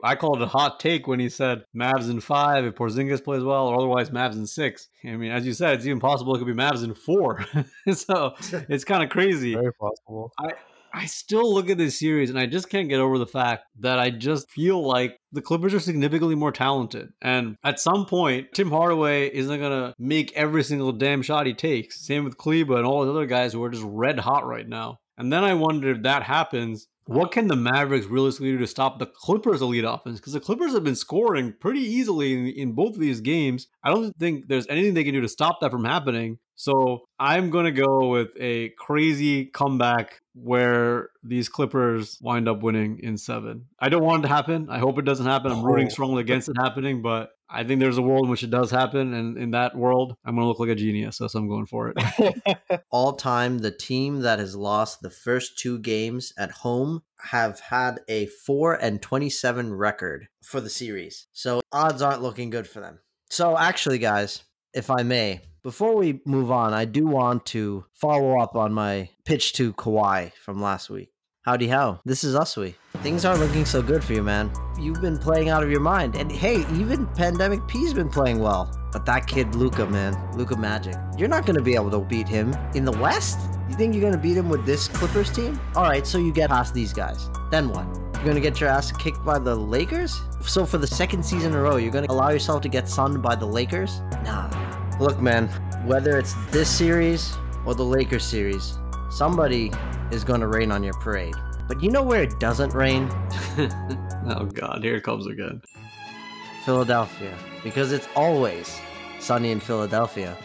I called it a hot take when he said Mavs in 5 if Porzingis plays well, or otherwise Mavs in 6. I mean, as you said, it's even possible it could be Mavs in 4. So it's kind of crazy. Very possible. I still look at this series and I just can't get over the fact that I just feel like the Clippers are significantly more talented. And at some point, Tim Hardaway isn't going to make every single damn shot he takes. Same with Kleba and all those other guys who are just red hot right now. And then I wonder if that happens, what can the Mavericks realistically do to stop the Clippers' elite offense? Because the Clippers have been scoring pretty easily in both of these games. I don't think there's anything they can do to stop that from happening. So I'm going to go with a crazy comeback where these Clippers wind up winning in 7. I don't want it to happen. I hope it doesn't happen. I'm rooting strongly against it happening, but I think there's a world in which it does happen. And in that world, I'm going to look like a genius. So I'm going for it. All time, the team that has lost the first 2 games at home have had a 4-27 record for the series. So odds aren't looking good for them. So actually, guys, if I may, before we move on, I do want to follow up on my pitch to Kawhi from last week. Howdy how, this is Oswee. Things aren't looking so good for you, man. You've been playing out of your mind. And hey, even Pandemic P's been playing well. But that kid Luka, man, Luka Magic, you're not going to be able to beat him in the West? You think you're going to beat him with this Clippers team? All right, so you get past these guys. Then what? You're going to get your ass kicked by the Lakers? So for the second season in a row, you're going to allow yourself to get sunned by the Lakers? Nah. Look, man, whether it's this series or the Lakers series, somebody is going to rain on your parade. But you know where it doesn't rain? Oh, God. Here it comes again. Philadelphia. Because it's always sunny in Philadelphia.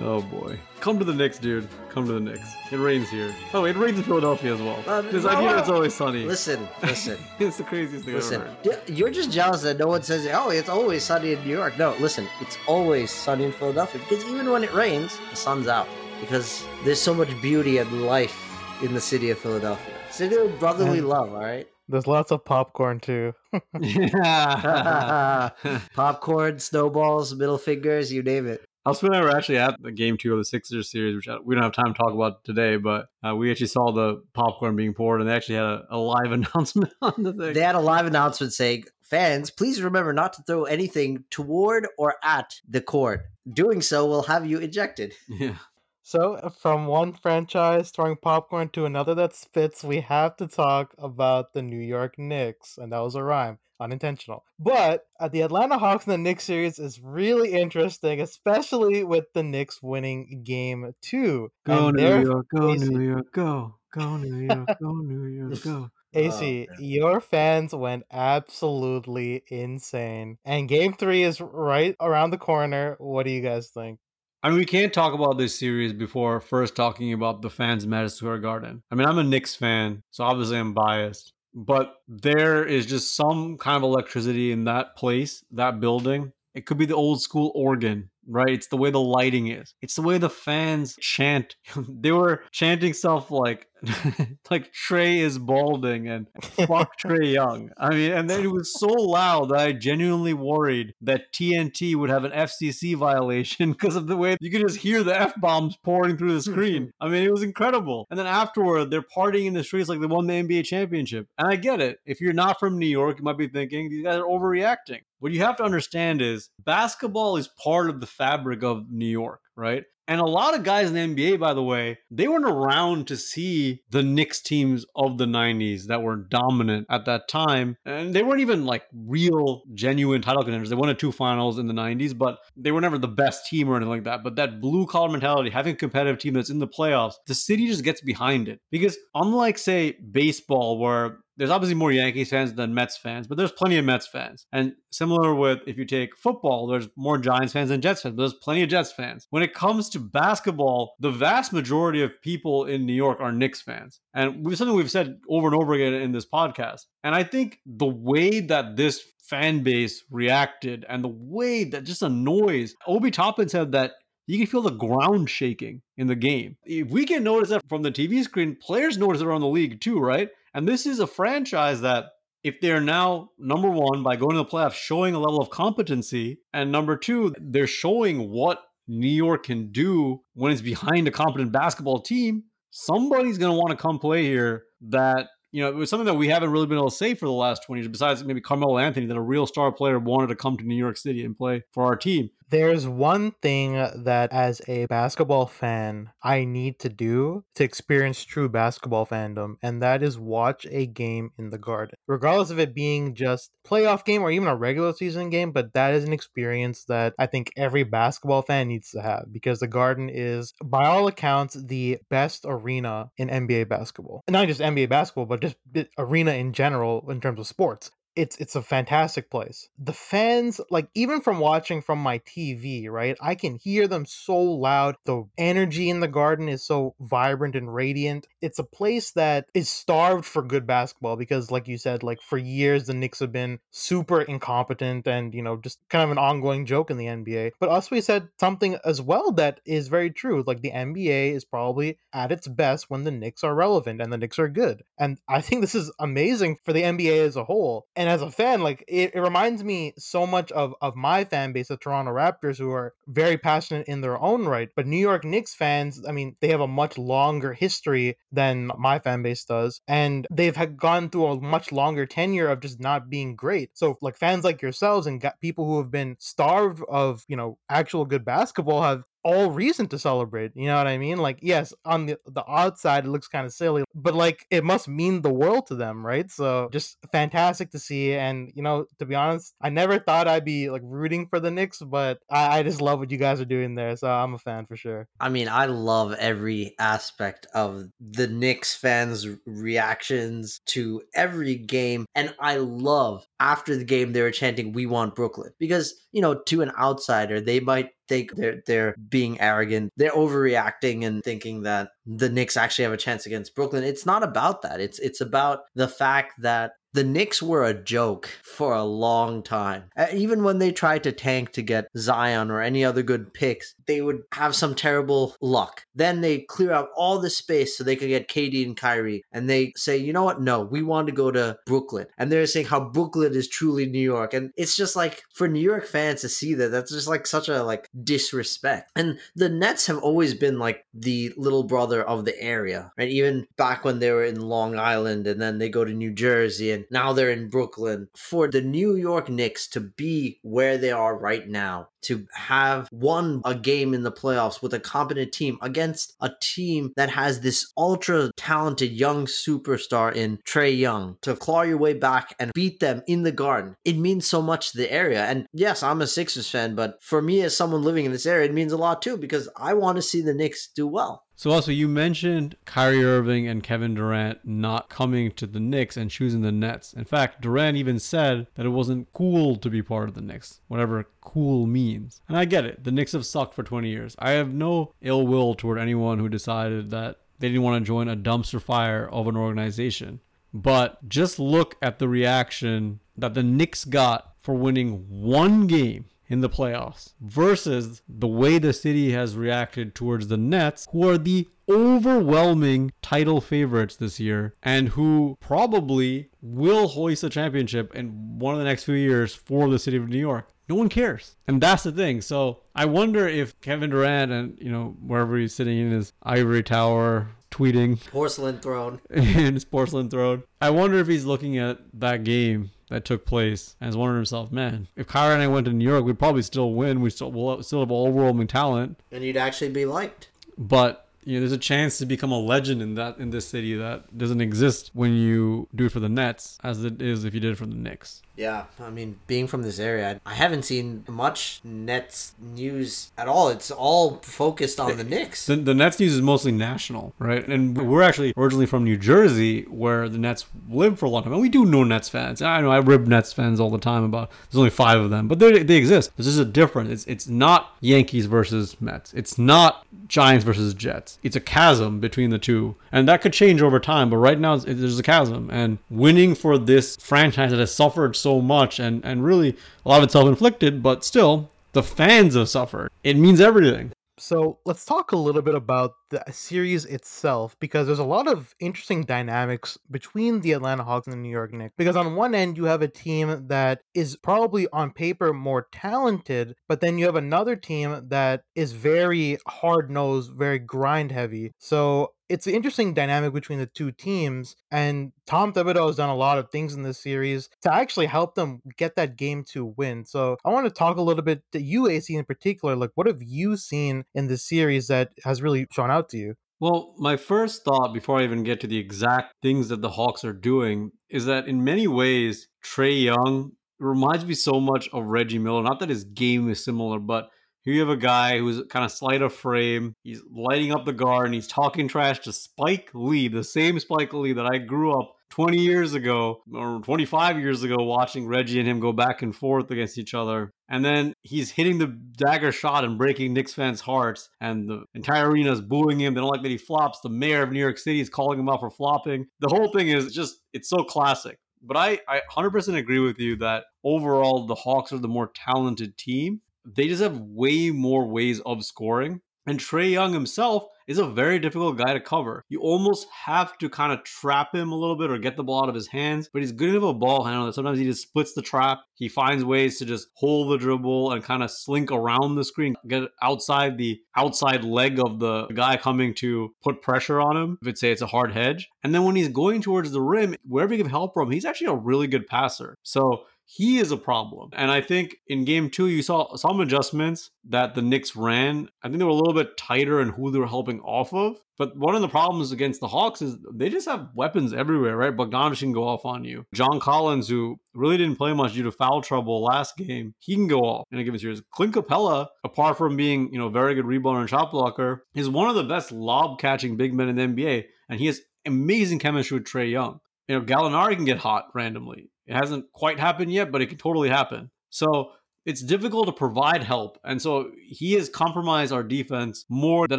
Oh, boy. Come to the Knicks, dude. Come to the Knicks. It rains here. Oh, it rains in Philadelphia as well. Because I hear it's always sunny. Listen. It's the craziest thing I've ever heard. You're just jealous that no one says, oh, it's always sunny in New York. No, listen. It's always sunny in Philadelphia. Because even when it rains, the sun's out. Because there's so much beauty and life in the city of Philadelphia. City of brotherly love, all right? There's lots of popcorn, too. Yeah. Popcorn, snowballs, middle fingers, you name it. Elsie and I were actually at the game 2 of the Sixers series, which we don't have time to talk about today, but we actually saw the popcorn being poured, and they actually had a live announcement on the thing. They had a live announcement saying, fans, please remember not to throw anything toward or at the court. Doing so will have you ejected. Yeah. So, from one franchise throwing popcorn to another that spits, we have to talk about the New York Knicks. And that was a rhyme. Unintentional. But the Atlanta Hawks and the Knicks series is really interesting, especially with the Knicks winning Game 2. Go New York, go New York, go. Go New York, go New York, go. AC, your fans went absolutely insane. And Game 3 is right around the corner. What do you guys think? I mean, we can't talk about this series before first talking about the fans in Madison Square Garden. I mean, I'm a Knicks fan, so obviously I'm biased. But there is just some kind of electricity in that place, that building. It could be the old school organ, right? It's the way the lighting is. It's the way the fans chant. They were chanting stuff like Trae is balding and fuck Trae Young. I mean, and then it was so loud that I genuinely worried that TNT would have an FCC violation because of the way you could just hear the F-bombs pouring through the screen. I mean, it was incredible. And then afterward, they're partying in the streets like they won the NBA championship. And I get it. If you're not from New York, you might be thinking, these guys are overreacting. What you have to understand is basketball is part of the fabric of New York, right? And a lot of guys in the NBA, by the way, they weren't around to see the Knicks teams of the 90s that were dominant at that time. And they weren't even like real, genuine title contenders. They won 2 finals in the 90s, but they were never the best team or anything like that. But that blue-collar mentality, having a competitive team that's in the playoffs, the city just gets behind it. Because unlike, say, baseball, where there's obviously more Yankees fans than Mets fans, but there's plenty of Mets fans. And similar with, if you take football, there's more Giants fans than Jets fans, but there's plenty of Jets fans. When it comes to basketball, the vast majority of people in New York are Knicks fans. And something we've said over and over again in this podcast. And I think the way that this fan base reacted and the way that just the noise, Obi Toppin said that you can feel the ground shaking in the game. If we can notice that from the TV screen, players notice it around the league too, right? And this is a franchise that, if they're now, number one, by going to the playoffs, showing a level of competency, and number two, they're showing what New York can do when it's behind a competent basketball team, somebody's going to want to come play here that, you know, it was something that we haven't really been able to say for the last 20 years, besides maybe Carmelo Anthony, that a real star player wanted to come to New York City and play for our team. There's one thing that as a basketball fan, I need to do to experience true basketball fandom, and that is watch a game in the Garden. Regardless of it being just playoff game or even a regular season game, but that is an experience that I think every basketball fan needs to have, because the Garden is, by all accounts, the best arena in NBA basketball. And not just NBA basketball, but just arena in general in terms of sports. It's a fantastic place. The fans, like even from watching from my TV, right? I can hear them so loud. The energy in the Garden is so vibrant and radiant. It's a place that is starved for good basketball because, like you said, like for years, the Knicks have been super incompetent and, you know, just kind of an ongoing joke in the NBA. But Uswe said something as well that is very true. Like the NBA is probably at its best when the Knicks are relevant and the Knicks are good. And I think this is amazing for the NBA as a whole. And as a fan, like it reminds me so much of my fan base, the Toronto Raptors, who are very passionate in their own right. But New York Knicks fans, I mean, they have a much longer history than my fan base does. And they've had gone through a much longer tenure of just not being great. So like fans like yourselves and people who have been starved of, you know, actual good basketball have all reason to celebrate. You know what I mean? Like, yes, on the outside, it looks kind of silly, but like, it must mean the world to them, right? So just fantastic to see. And, you know, to be honest, I never thought I'd be like rooting for the Knicks, but I just love what you guys are doing there. So I'm a fan for sure. I mean, I love every aspect of the Knicks fans' reactions to every game. And I love after the game, they were chanting, "We want Brooklyn," because, you know, to an outsider, they might think they're being arrogant, they're overreacting and thinking that the Knicks actually have a chance against Brooklyn. It's not about that. It's about the fact that the Knicks were a joke for a long time. Even when they tried to tank to get Zion or any other good picks, they would have some terrible luck. Then they clear out all the space so they could get KD and Kyrie. And they say, you know what? No, we want to go to Brooklyn. And they're saying how Brooklyn is truly New York. And it's just like, for New York fans to see that, that's just like such a like disrespect. And the Nets have always been like the little brother of the area, right? Even back when they were in Long Island and then they go to New Jersey. And now they're in Brooklyn. For the New York Knicks to be where they are right now, to have won a game in the playoffs with a competent team against a team that has this ultra-talented young superstar in Trae Young, to claw your way back and beat them in the Garden, it means so much to the area. And yes, I'm a Sixers fan, but for me as someone living in this area, it means a lot too, because I want to see the Knicks do well. So also, you mentioned Kyrie Irving and Kevin Durant not coming to the Knicks and choosing the Nets. In fact, Durant even said that it wasn't cool to be part of the Knicks, whatever cool means. And I get it. The Knicks have sucked for 20 years. I have no ill will toward anyone who decided that they didn't want to join a dumpster fire of an organization. But just look at the reaction that the Knicks got for winning one game in the playoffs versus the way the city has reacted towards the Nets, who are the overwhelming title favorites this year and who probably will hoist a championship in one of the next few years for the city of New York. No one cares. And that's the thing. So I wonder if Kevin Durant and, you know, wherever he's sitting in his ivory tower tweeting. Porcelain throne. In his porcelain throne. I wonder if he's looking at that game that took place and is wondering himself, man, if Kyrie and I went to New York, we'd probably still win. We'll still have overwhelming talent. And you'd actually be liked. But, you know, there's a chance to become a legend in this city that doesn't exist when you do it for the Nets as it is if you did it for the Knicks. Yeah, I mean, being from this area, I haven't seen much Nets news at all. It's all focused on the Knicks. The Nets news is mostly national, right? And we're actually originally from New Jersey, where the Nets lived for a long time. And we do know Nets fans. I know I rib Nets fans all the time about there's only 5 of them, but they exist. This is a difference. It's not Yankees versus Mets. It's not Giants versus Jets. It's a chasm between the two. And that could change over time, but right now there's a chasm. And winning for this franchise that has suffered so much and really a lot of it's self-inflicted, but still the fans have suffered. It means everything. So let's talk a little bit about the series itself, because there's a lot of interesting dynamics between the Atlanta Hawks and the New York Knicks. Because on one end, you have a team that is probably on paper more talented, but then you have another team that is very hard-nosed, very grind-heavy. So it's an interesting dynamic between the two teams, and Tom Thibodeau has done a lot of things in this series to actually help them get that game to win. So I want to talk a little bit to you, AC, in particular. Like, what have you seen in this series that has really shown out to you? Well, my first thought before I even get to the exact things that the Hawks are doing is that in many ways, Trae Young reminds me so much of Reggie Miller. Not that his game is similar, but here you have a guy who's kind of slight of frame. He's lighting up the Garden. He's talking trash to Spike Lee, the same Spike Lee that I grew up 20 years ago or 25 years ago watching Reggie and him go back and forth against each other. And then he's hitting the dagger shot and breaking Knicks fans' hearts. And the entire arena is booing him. They don't like that he flops. The mayor of New York City is calling him out for flopping. The whole thing is just, it's so classic. But I 100% agree with you that overall the Hawks are the more talented team. They just have way more ways of scoring. And Trae Young himself is a very difficult guy to cover. You almost have to kind of trap him a little bit or get the ball out of his hands. But he's good enough a ball handler that sometimes he just splits the trap. He finds ways to just hold the dribble and kind of slink around the screen, get outside the outside leg of the guy coming to put pressure on him. If it's, say, it's a hard hedge. And then when he's going towards the rim, wherever you give help from, he's actually a really good passer. So he is a problem. And I think in game two, you saw some adjustments that the Knicks ran. I think they were a little bit tighter in who they were helping off of. But one of the problems against the Hawks is they just have weapons everywhere, right? Bogdanovich can go off on you. John Collins, who really didn't play much due to foul trouble last game, he can go off in a given series. Clint Capella, apart from being, you know, very good rebounder and shot blocker, is one of the best lob-catching big men in the NBA. And he has amazing chemistry with Trae Young. You know, Gallinari can get hot randomly. It hasn't quite happened yet, but it could totally happen. So it's difficult to provide help. And so he has compromised our defense more than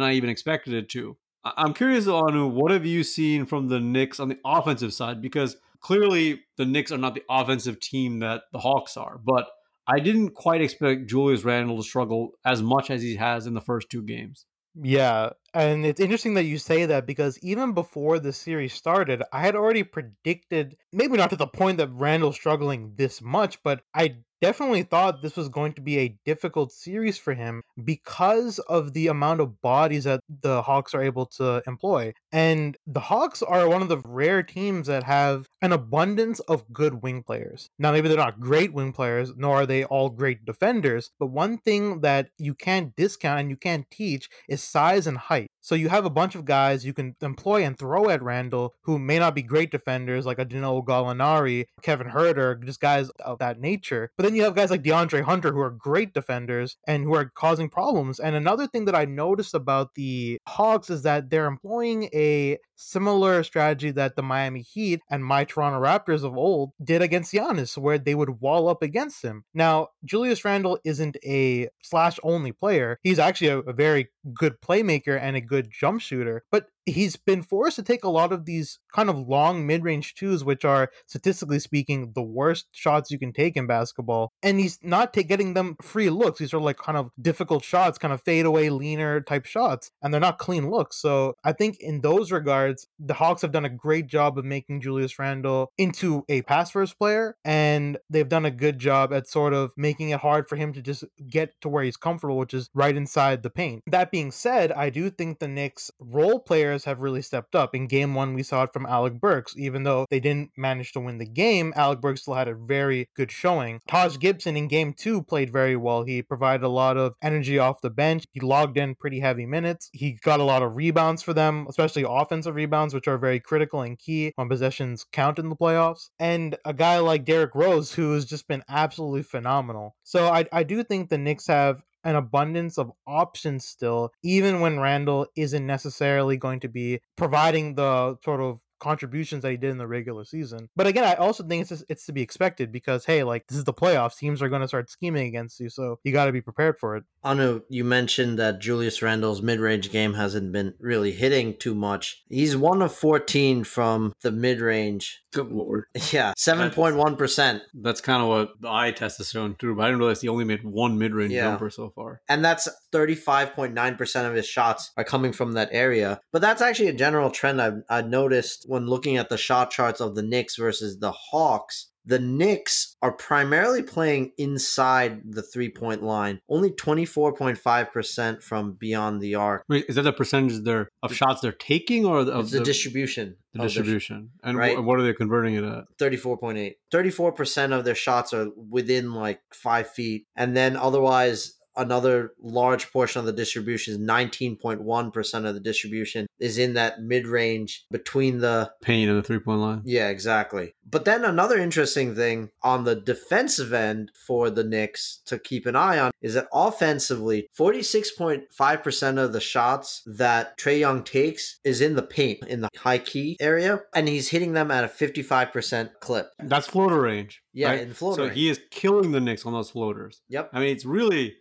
I even expected it to. I'm curious, Anu, what have you seen from the Knicks on the offensive side? Because clearly the Knicks are not the offensive team that the Hawks are. But I didn't quite expect Julius Randle to struggle as much as he has in the first two games. Yeah, and it's interesting that you say that, because even before the series started, I had already predicted, maybe not to the point that Randle's struggling this much, but I definitely thought this was going to be a difficult series for him because of the amount of bodies that the Hawks are able to employ. And the Hawks are one of the rare teams that have an abundance of good wing players. Now, maybe they're not great wing players, nor are they all great defenders, but one thing that you can't discount and you can't teach is size and height. So you have a bunch of guys you can employ and throw at Randle who may not be great defenders, like a Danilo Gallinari, Kevin Huerter, just guys of that nature. But then you have guys like DeAndre Hunter who are great defenders and who are causing problems. And another thing that I noticed about the Hawks is that they're employing a similar strategy that the Miami Heat and my Toronto Raptors of old did against Giannis, where they would wall up against him. Now, Julius Randle isn't a slash-only player. He's actually a very good playmaker and a good jump shooter, but he's been forced to take a lot of these kind of long mid-range twos, which are, statistically speaking, the worst shots you can take in basketball. And he's not getting them free looks. These are like kind of difficult shots, kind of fadeaway, leaner type shots, and they're not clean looks. So I think in those regards, the Hawks have done a great job of making Julius Randle into a pass-first player, and they've done a good job at sort of making it hard for him to just get to where he's comfortable, which is right inside the paint. That being said, I do think the Knicks role players have really stepped up. In game one, we saw it from Alec Burks. Even though they didn't manage to win the game, Alec Burks still had a very good showing. Taj Gibson in game two played very well. He provided a lot of energy off the bench. He logged in pretty heavy minutes. He got a lot of rebounds for them, especially offensive rebounds, which are very critical and key when possessions count in the playoffs. And a guy like Derrick Rose, who has just been absolutely phenomenal. So I do think the Knicks have an abundance of options still, even when Randle isn't necessarily going to be providing the sort of contributions that he did in the regular season. But again, I also think it's to be expected, because hey, like, this is the playoffs. Teams are going to start scheming against you, so you got to be prepared for it. Anu, you mentioned that Julius Randle's mid-range game hasn't been really hitting too much. He's 1 of 14 from the mid-range. Good lord. Yeah, 7.1%. That's kind of what the eye test is shown too, but I didn't realize he only made one mid-range jumper so far. And that's 35.9% of his shots are coming from that area. But that's actually a general trend I've noticed when looking at the shot charts of the Knicks versus the Hawks. The Knicks are primarily playing inside the three-point line, only 24.5% from beyond the arc. Wait, is that the percentage of shots they're taking, or of it's the distribution? The distribution. And right? What are they converting it at? 34.8. 34% of their shots are within like 5 feet. And then otherwise, another large portion of the distribution is 19.1% of the distribution is in that mid-range between the paint and the three-point line. Yeah, exactly. But then another interesting thing on the defensive end for the Knicks to keep an eye on is that offensively, 46.5% of the shots that Trae Young takes is in the paint, in the high key area, and he's hitting them at a 55% clip. That's floater range. Yeah, right? In floater range. So he is killing the Knicks on those floaters. Yep. I mean, it's really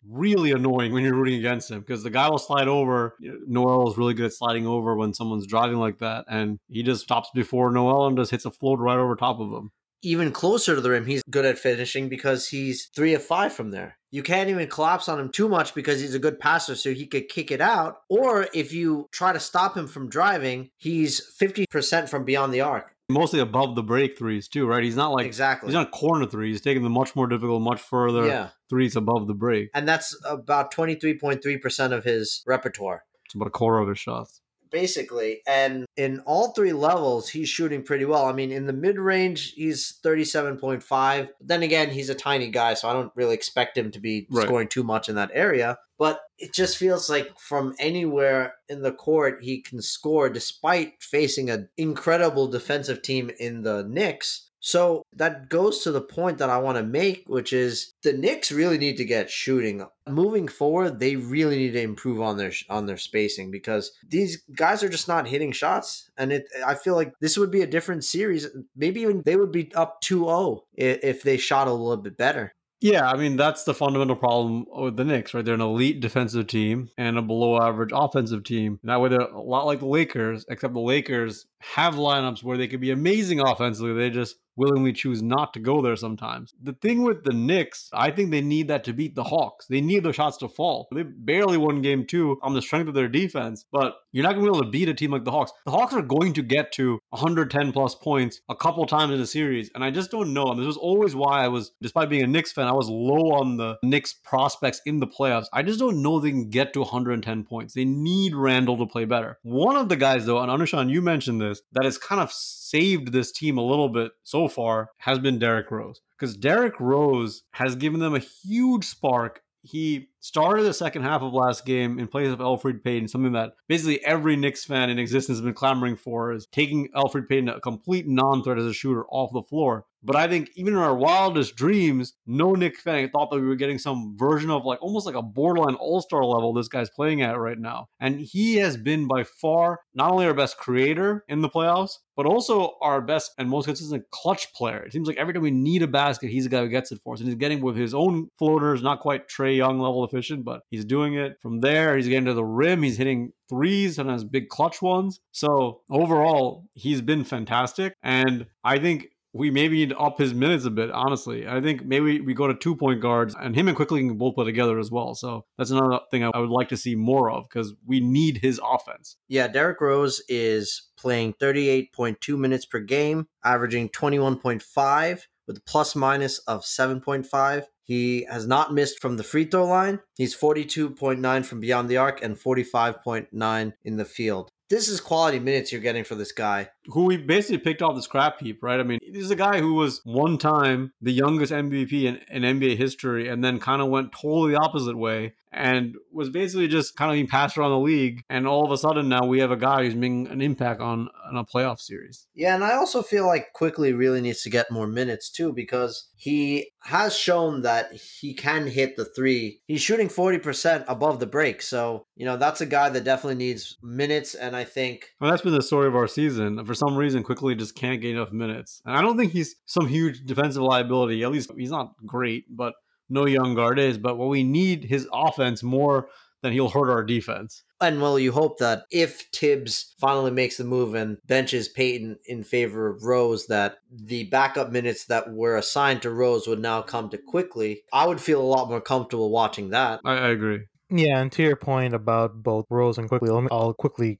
annoying when you're rooting against him, because the guy will slide over. Noel is really good at sliding over when someone's driving like that, and he just stops before Noel and just hits a float right over top of him. Even closer to the rim, he's good at finishing because he's 3 of 5 from there. You can't even collapse on him too much because he's a good passer, so he could kick it out. Or if you try to stop him from driving, he's 50% from beyond the arc. Mostly above the break threes too, right? He's not like, exactly, he's not corner threes. He's taking the much more difficult, much further threes above the break. And that's about 23.3% of his repertoire. It's about a quarter of his shots. basically. And in all three levels, he's shooting pretty well. I mean, in the mid-range, he's 37.5. But then again, he's a tiny guy, so I don't really expect him to be scoring too much in that area. But it just feels like from anywhere in the court, he can score despite facing an incredible defensive team in the Knicks. So that goes to the point that I want to make, which is the Knicks really need to get shooting. Moving forward, they really need to improve on their spacing, because these guys are just not hitting shots. And I feel like this would be a different series. Maybe even they would be up 2-0 if they shot a little bit better. Yeah, I mean, that's the fundamental problem with the Knicks, right? They're an elite defensive team and a below-average offensive team. And that way, they're a lot like the Lakers, except the Lakers have lineups where they could be amazing offensively. They just willingly choose not to go there sometimes. The thing with the Knicks, I think they need that to beat the Hawks. They need their shots to fall. They barely won game two on the strength of their defense, but you're not going to be able to beat a team like the Hawks. The Hawks are going to get to 110 plus points a couple times in a series, and I just don't know. And this was always why I was, despite being a Knicks fan, I was low on the Knicks prospects in the playoffs. I just don't know they can get to 110 points. They need Randle to play better. One of the guys, though, and Anushan, you mentioned this, that has kind of saved this team a little bit so far has been Derrick Rose, because Derrick Rose has given them a huge spark. He started the second half of last game in place of Elfrid Payton, something that basically every Knicks fan in existence has been clamoring for, is taking Elfrid Payton, a complete non-threat as a shooter, off the floor. But I think even in our wildest dreams, no Knicks fan thought that we were getting some version of like almost like a borderline all-star level this guy's playing at right now. And he has been by far not only our best creator in the playoffs, but also our best and most consistent clutch player. It seems like every time we need a basket, he's the guy who gets it for us. And he's getting with his own floaters, not quite Trae Young level efficient, but he's doing it from there. He's getting to the rim. He's hitting threes, sometimes big clutch ones. So overall, he's been fantastic. And I think we maybe need to up his minutes a bit, honestly. I think maybe we go to 2-point guards, and him and Quickley can both play together as well. So that's another thing I would like to see more of, because we need his offense. Yeah, Derrick Rose is playing 38.2 minutes per game, averaging 21.5 with a plus minus of 7.5. He has not missed from the free throw line. He's 42.9 from beyond the arc and 45.9 in the field. This is quality minutes you're getting for this guy, who we basically picked off the scrap heap, right? I mean, this is a guy who was one time the youngest MVP in NBA history, and then kind of went totally the opposite way and was basically just kind of being passed around the league. And all of a sudden now we have a guy who's making an impact on a playoff series. Yeah, and I also feel like Quickley really needs to get more minutes too, because he has shown that he can hit the three. He's shooting 40% above the break. So, you know, that's a guy that definitely needs minutes. And I think that's been the story of our season. For some reason, Quickley just can't get enough minutes. And I don't think he's some huge defensive liability. At least he's not great, but no young guard is, but we need his offense more than he'll hurt our defense. And well, you hope that if Tibbs finally makes the move and benches Payton in favor of Rose, that the backup minutes that were assigned to Rose would now come to Quickley. I would feel a lot more comfortable watching that. I agree. Yeah, and to your point about both Rose and Quickley, I'll quickly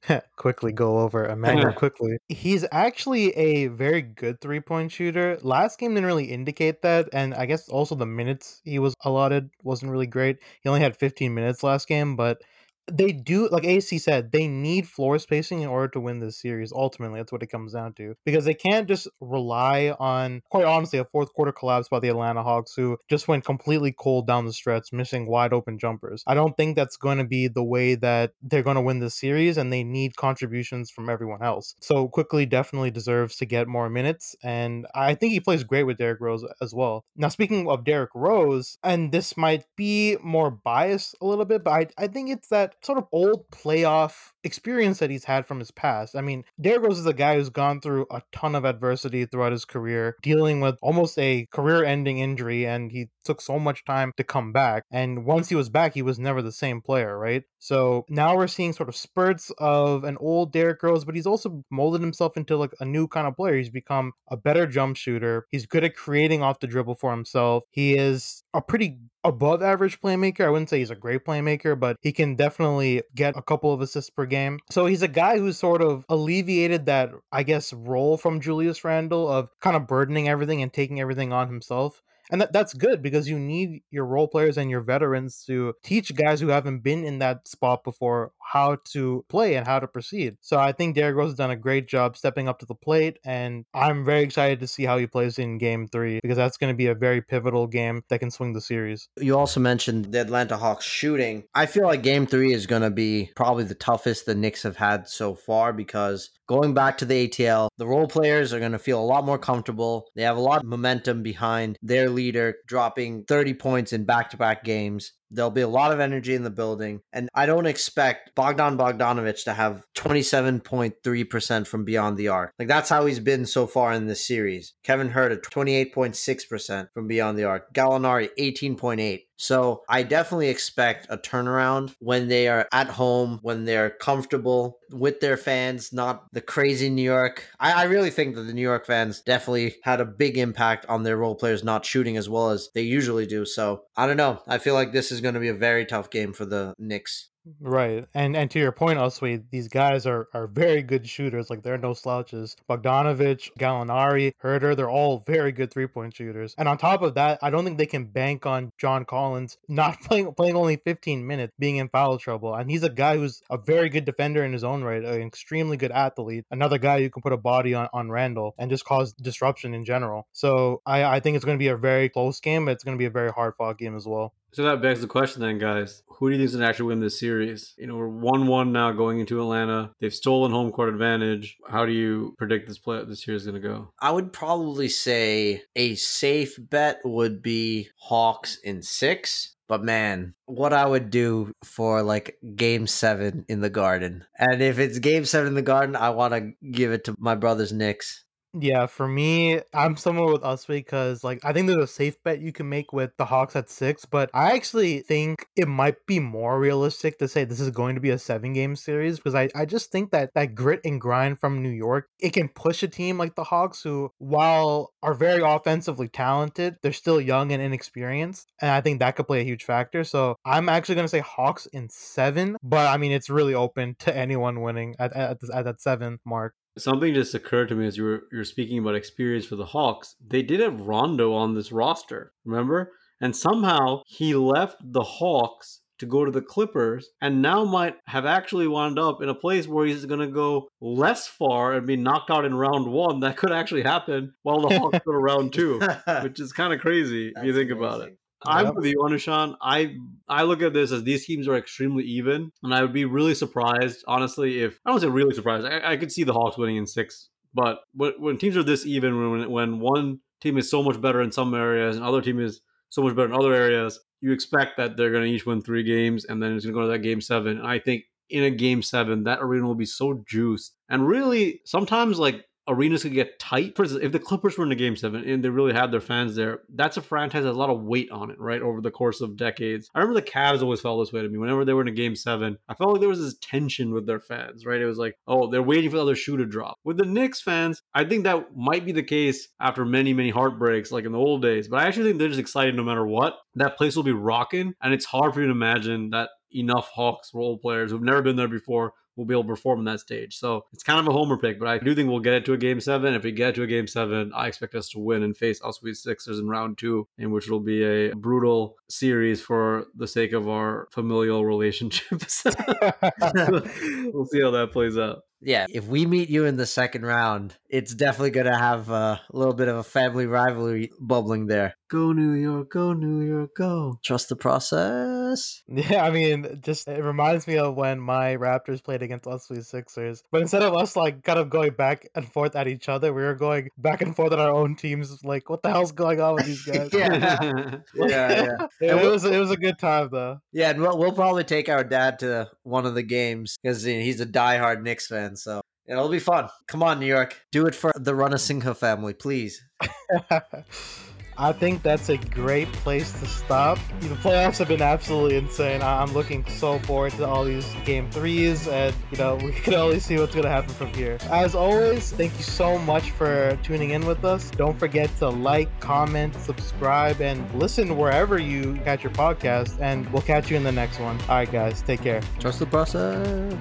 go over Immanuel Quickley. He's actually a very good three-point shooter. Last game didn't really indicate that, and I guess also the minutes he was allotted wasn't really great. He only had 15 minutes last game, but they do, like AC said, they need floor spacing in order to win this series. Ultimately, that's what it comes down to, because they can't just rely on, quite honestly, a fourth quarter collapse by the Atlanta Hawks, who just went completely cold down the stretch, missing wide open jumpers. I don't think that's going to be the way that they're going to win this series, and they need contributions from everyone else. So Quickley definitely deserves to get more minutes, and I think he plays great with Derrick Rose as well. Now, speaking of Derrick Rose, and this might be more biased a little bit, but I think it's that sort of old playoff experience that he's had from his past. I mean, Derrick Rose is a guy who's gone through a ton of adversity throughout his career, dealing with almost a career-ending injury, and he took so much time to come back. And once he was back, he was never the same player, right? So now we're seeing sort of spurts of an old Derrick Rose, but he's also molded himself into like a new kind of player. He's become a better jump shooter. He's good at creating off the dribble for himself. He is a pretty above average playmaker. I wouldn't say he's a great playmaker, but he can definitely get a couple of assists per game. So he's a guy who's sort of alleviated that, I guess, role from Julius Randle of kind of burdening everything and taking everything on himself. And that's good, because you need your role players and your veterans to teach guys who haven't been in that spot before how to play and how to proceed. So I think Derrick Rose has done a great job stepping up to the plate, and I'm very excited to see how he plays in Game 3, because that's going to be a very pivotal game that can swing the series. You also mentioned the Atlanta Hawks shooting. I feel like Game 3 is going to be probably the toughest the Knicks have had so far, because going back to the ATL, the role players are going to feel a lot more comfortable. They have a lot of momentum behind their leader dropping 30 points in back-to-back games. There'll be a lot of energy in the building, and I don't expect Bogdan Bogdanović to have 27.3% from beyond the arc. Like, that's how he's been so far in this series. Kevin Huerter at 28.6% from beyond the arc. Gallinari, 18.8%. So I definitely expect a turnaround when they are at home, when they're comfortable with their fans, not the crazy New York. I really think that the New York fans definitely had a big impact on their role players not shooting as well as they usually do. So I don't know. I feel like this is going to be a very tough game for the Knicks. Right. And to your point, Oswe, these guys are very good shooters. Like, they're no slouches. Bogdanović, Gallinari, Huerter, they're all very good three-point shooters. And on top of that, I don't think they can bank on John Collins not playing only 15 minutes, being in foul trouble. And he's a guy who's a very good defender in his own right, an extremely good athlete, another guy who can put a body on Randle and just cause disruption in general. So I think it's going to be a very close game, but it's going to be a very hard-fought game as well. So that begs the question then, guys. Who do you think is going to actually win this series? You know, we're 1-1 now going into Atlanta. They've stolen home court advantage. How do you predict this series is going to go? I would probably say a safe bet would be Hawks in 6. But man, what I would do for like game 7 in the Garden. And if it's game 7 in the Garden, I want to give it to my brother's Knicks. Yeah, for me, I'm somewhere with us, because like I think there's a safe bet you can make with the Hawks at 6, but I actually think it might be more realistic to say this is going to be a 7-game series, because I just think that grit and grind from New York, it can push a team like the Hawks, who while are very offensively talented, they're still young and inexperienced, and I think that could play a huge factor. So I'm actually going to say Hawks in 7, but I mean, it's really open to anyone winning at that 7 mark. Something just occurred to me as you were speaking about experience for the Hawks. They did have Rondo on this roster, remember? And somehow he left the Hawks to go to the Clippers, and now might have actually wound up in a place where he's going to go less far and be knocked out in round 1. That could actually happen while the Hawks go to round 2, which is kind of crazy. That's if you think amazing. About it. I'm with you, Anushan. I look at this as these teams are extremely even, and I would be really surprised, honestly, if... I don't say really surprised. I could see the Hawks winning in 6, but when teams are this even, when one team is so much better in some areas and other team is so much better in other areas, you expect that they're going to each win 3 games, and then it's going to go to that game 7. And I think in a game 7, that arena will be so juiced. And really, sometimes, like, arenas could get tight. For instance, if the Clippers were in a game 7 and they really had their fans there, that's a franchise that has a lot of weight on it, right? Over the course of decades. I remember the Cavs always felt this way to me. Whenever they were in a game 7, I felt like there was this tension with their fans, right? It was like, oh, they're waiting for the other shoe to drop. With the Knicks fans, I think that might be the case after many, many heartbreaks, like in the old days. But I actually think they're just excited no matter what. That place will be rocking. And it's hard for you to imagine that enough Hawks role players who've never been there before will be able to perform on that stage. So it's kind of a homer pick, but I do think we'll get it to a game 7. If we get it to a game 7, I expect us to win and face Oswego Sixers in round 2, in which will be a brutal series for the sake of our familial relationships. We'll see how that plays out. Yeah, if we meet you in the second round, it's definitely going to have a little bit of a family rivalry bubbling there. Go New York, go New York, go. Trust the process. Yeah, I mean, just it reminds me of when my Raptors played against us, we Sixers. But instead of us like kind of going back and forth at each other, we were going back and forth at our own teams. Like, what the hell's going on with these guys? It was a good time though. Yeah, and we'll probably take our dad to one of the games, because you know, he's a diehard Knicks fan. So it'll be fun. Come on, New York. Do it for the Ranasinghe family, please. I think that's a great place to stop. The playoffs have been absolutely insane. I'm looking so forward to all these game 3s, and we can only see what's going to happen from here. As always, thank you so much for tuning in with us. Don't forget to like, comment, subscribe, and listen wherever you catch your podcast, and we'll catch you in the next one. All right, guys, take care. Trust the process.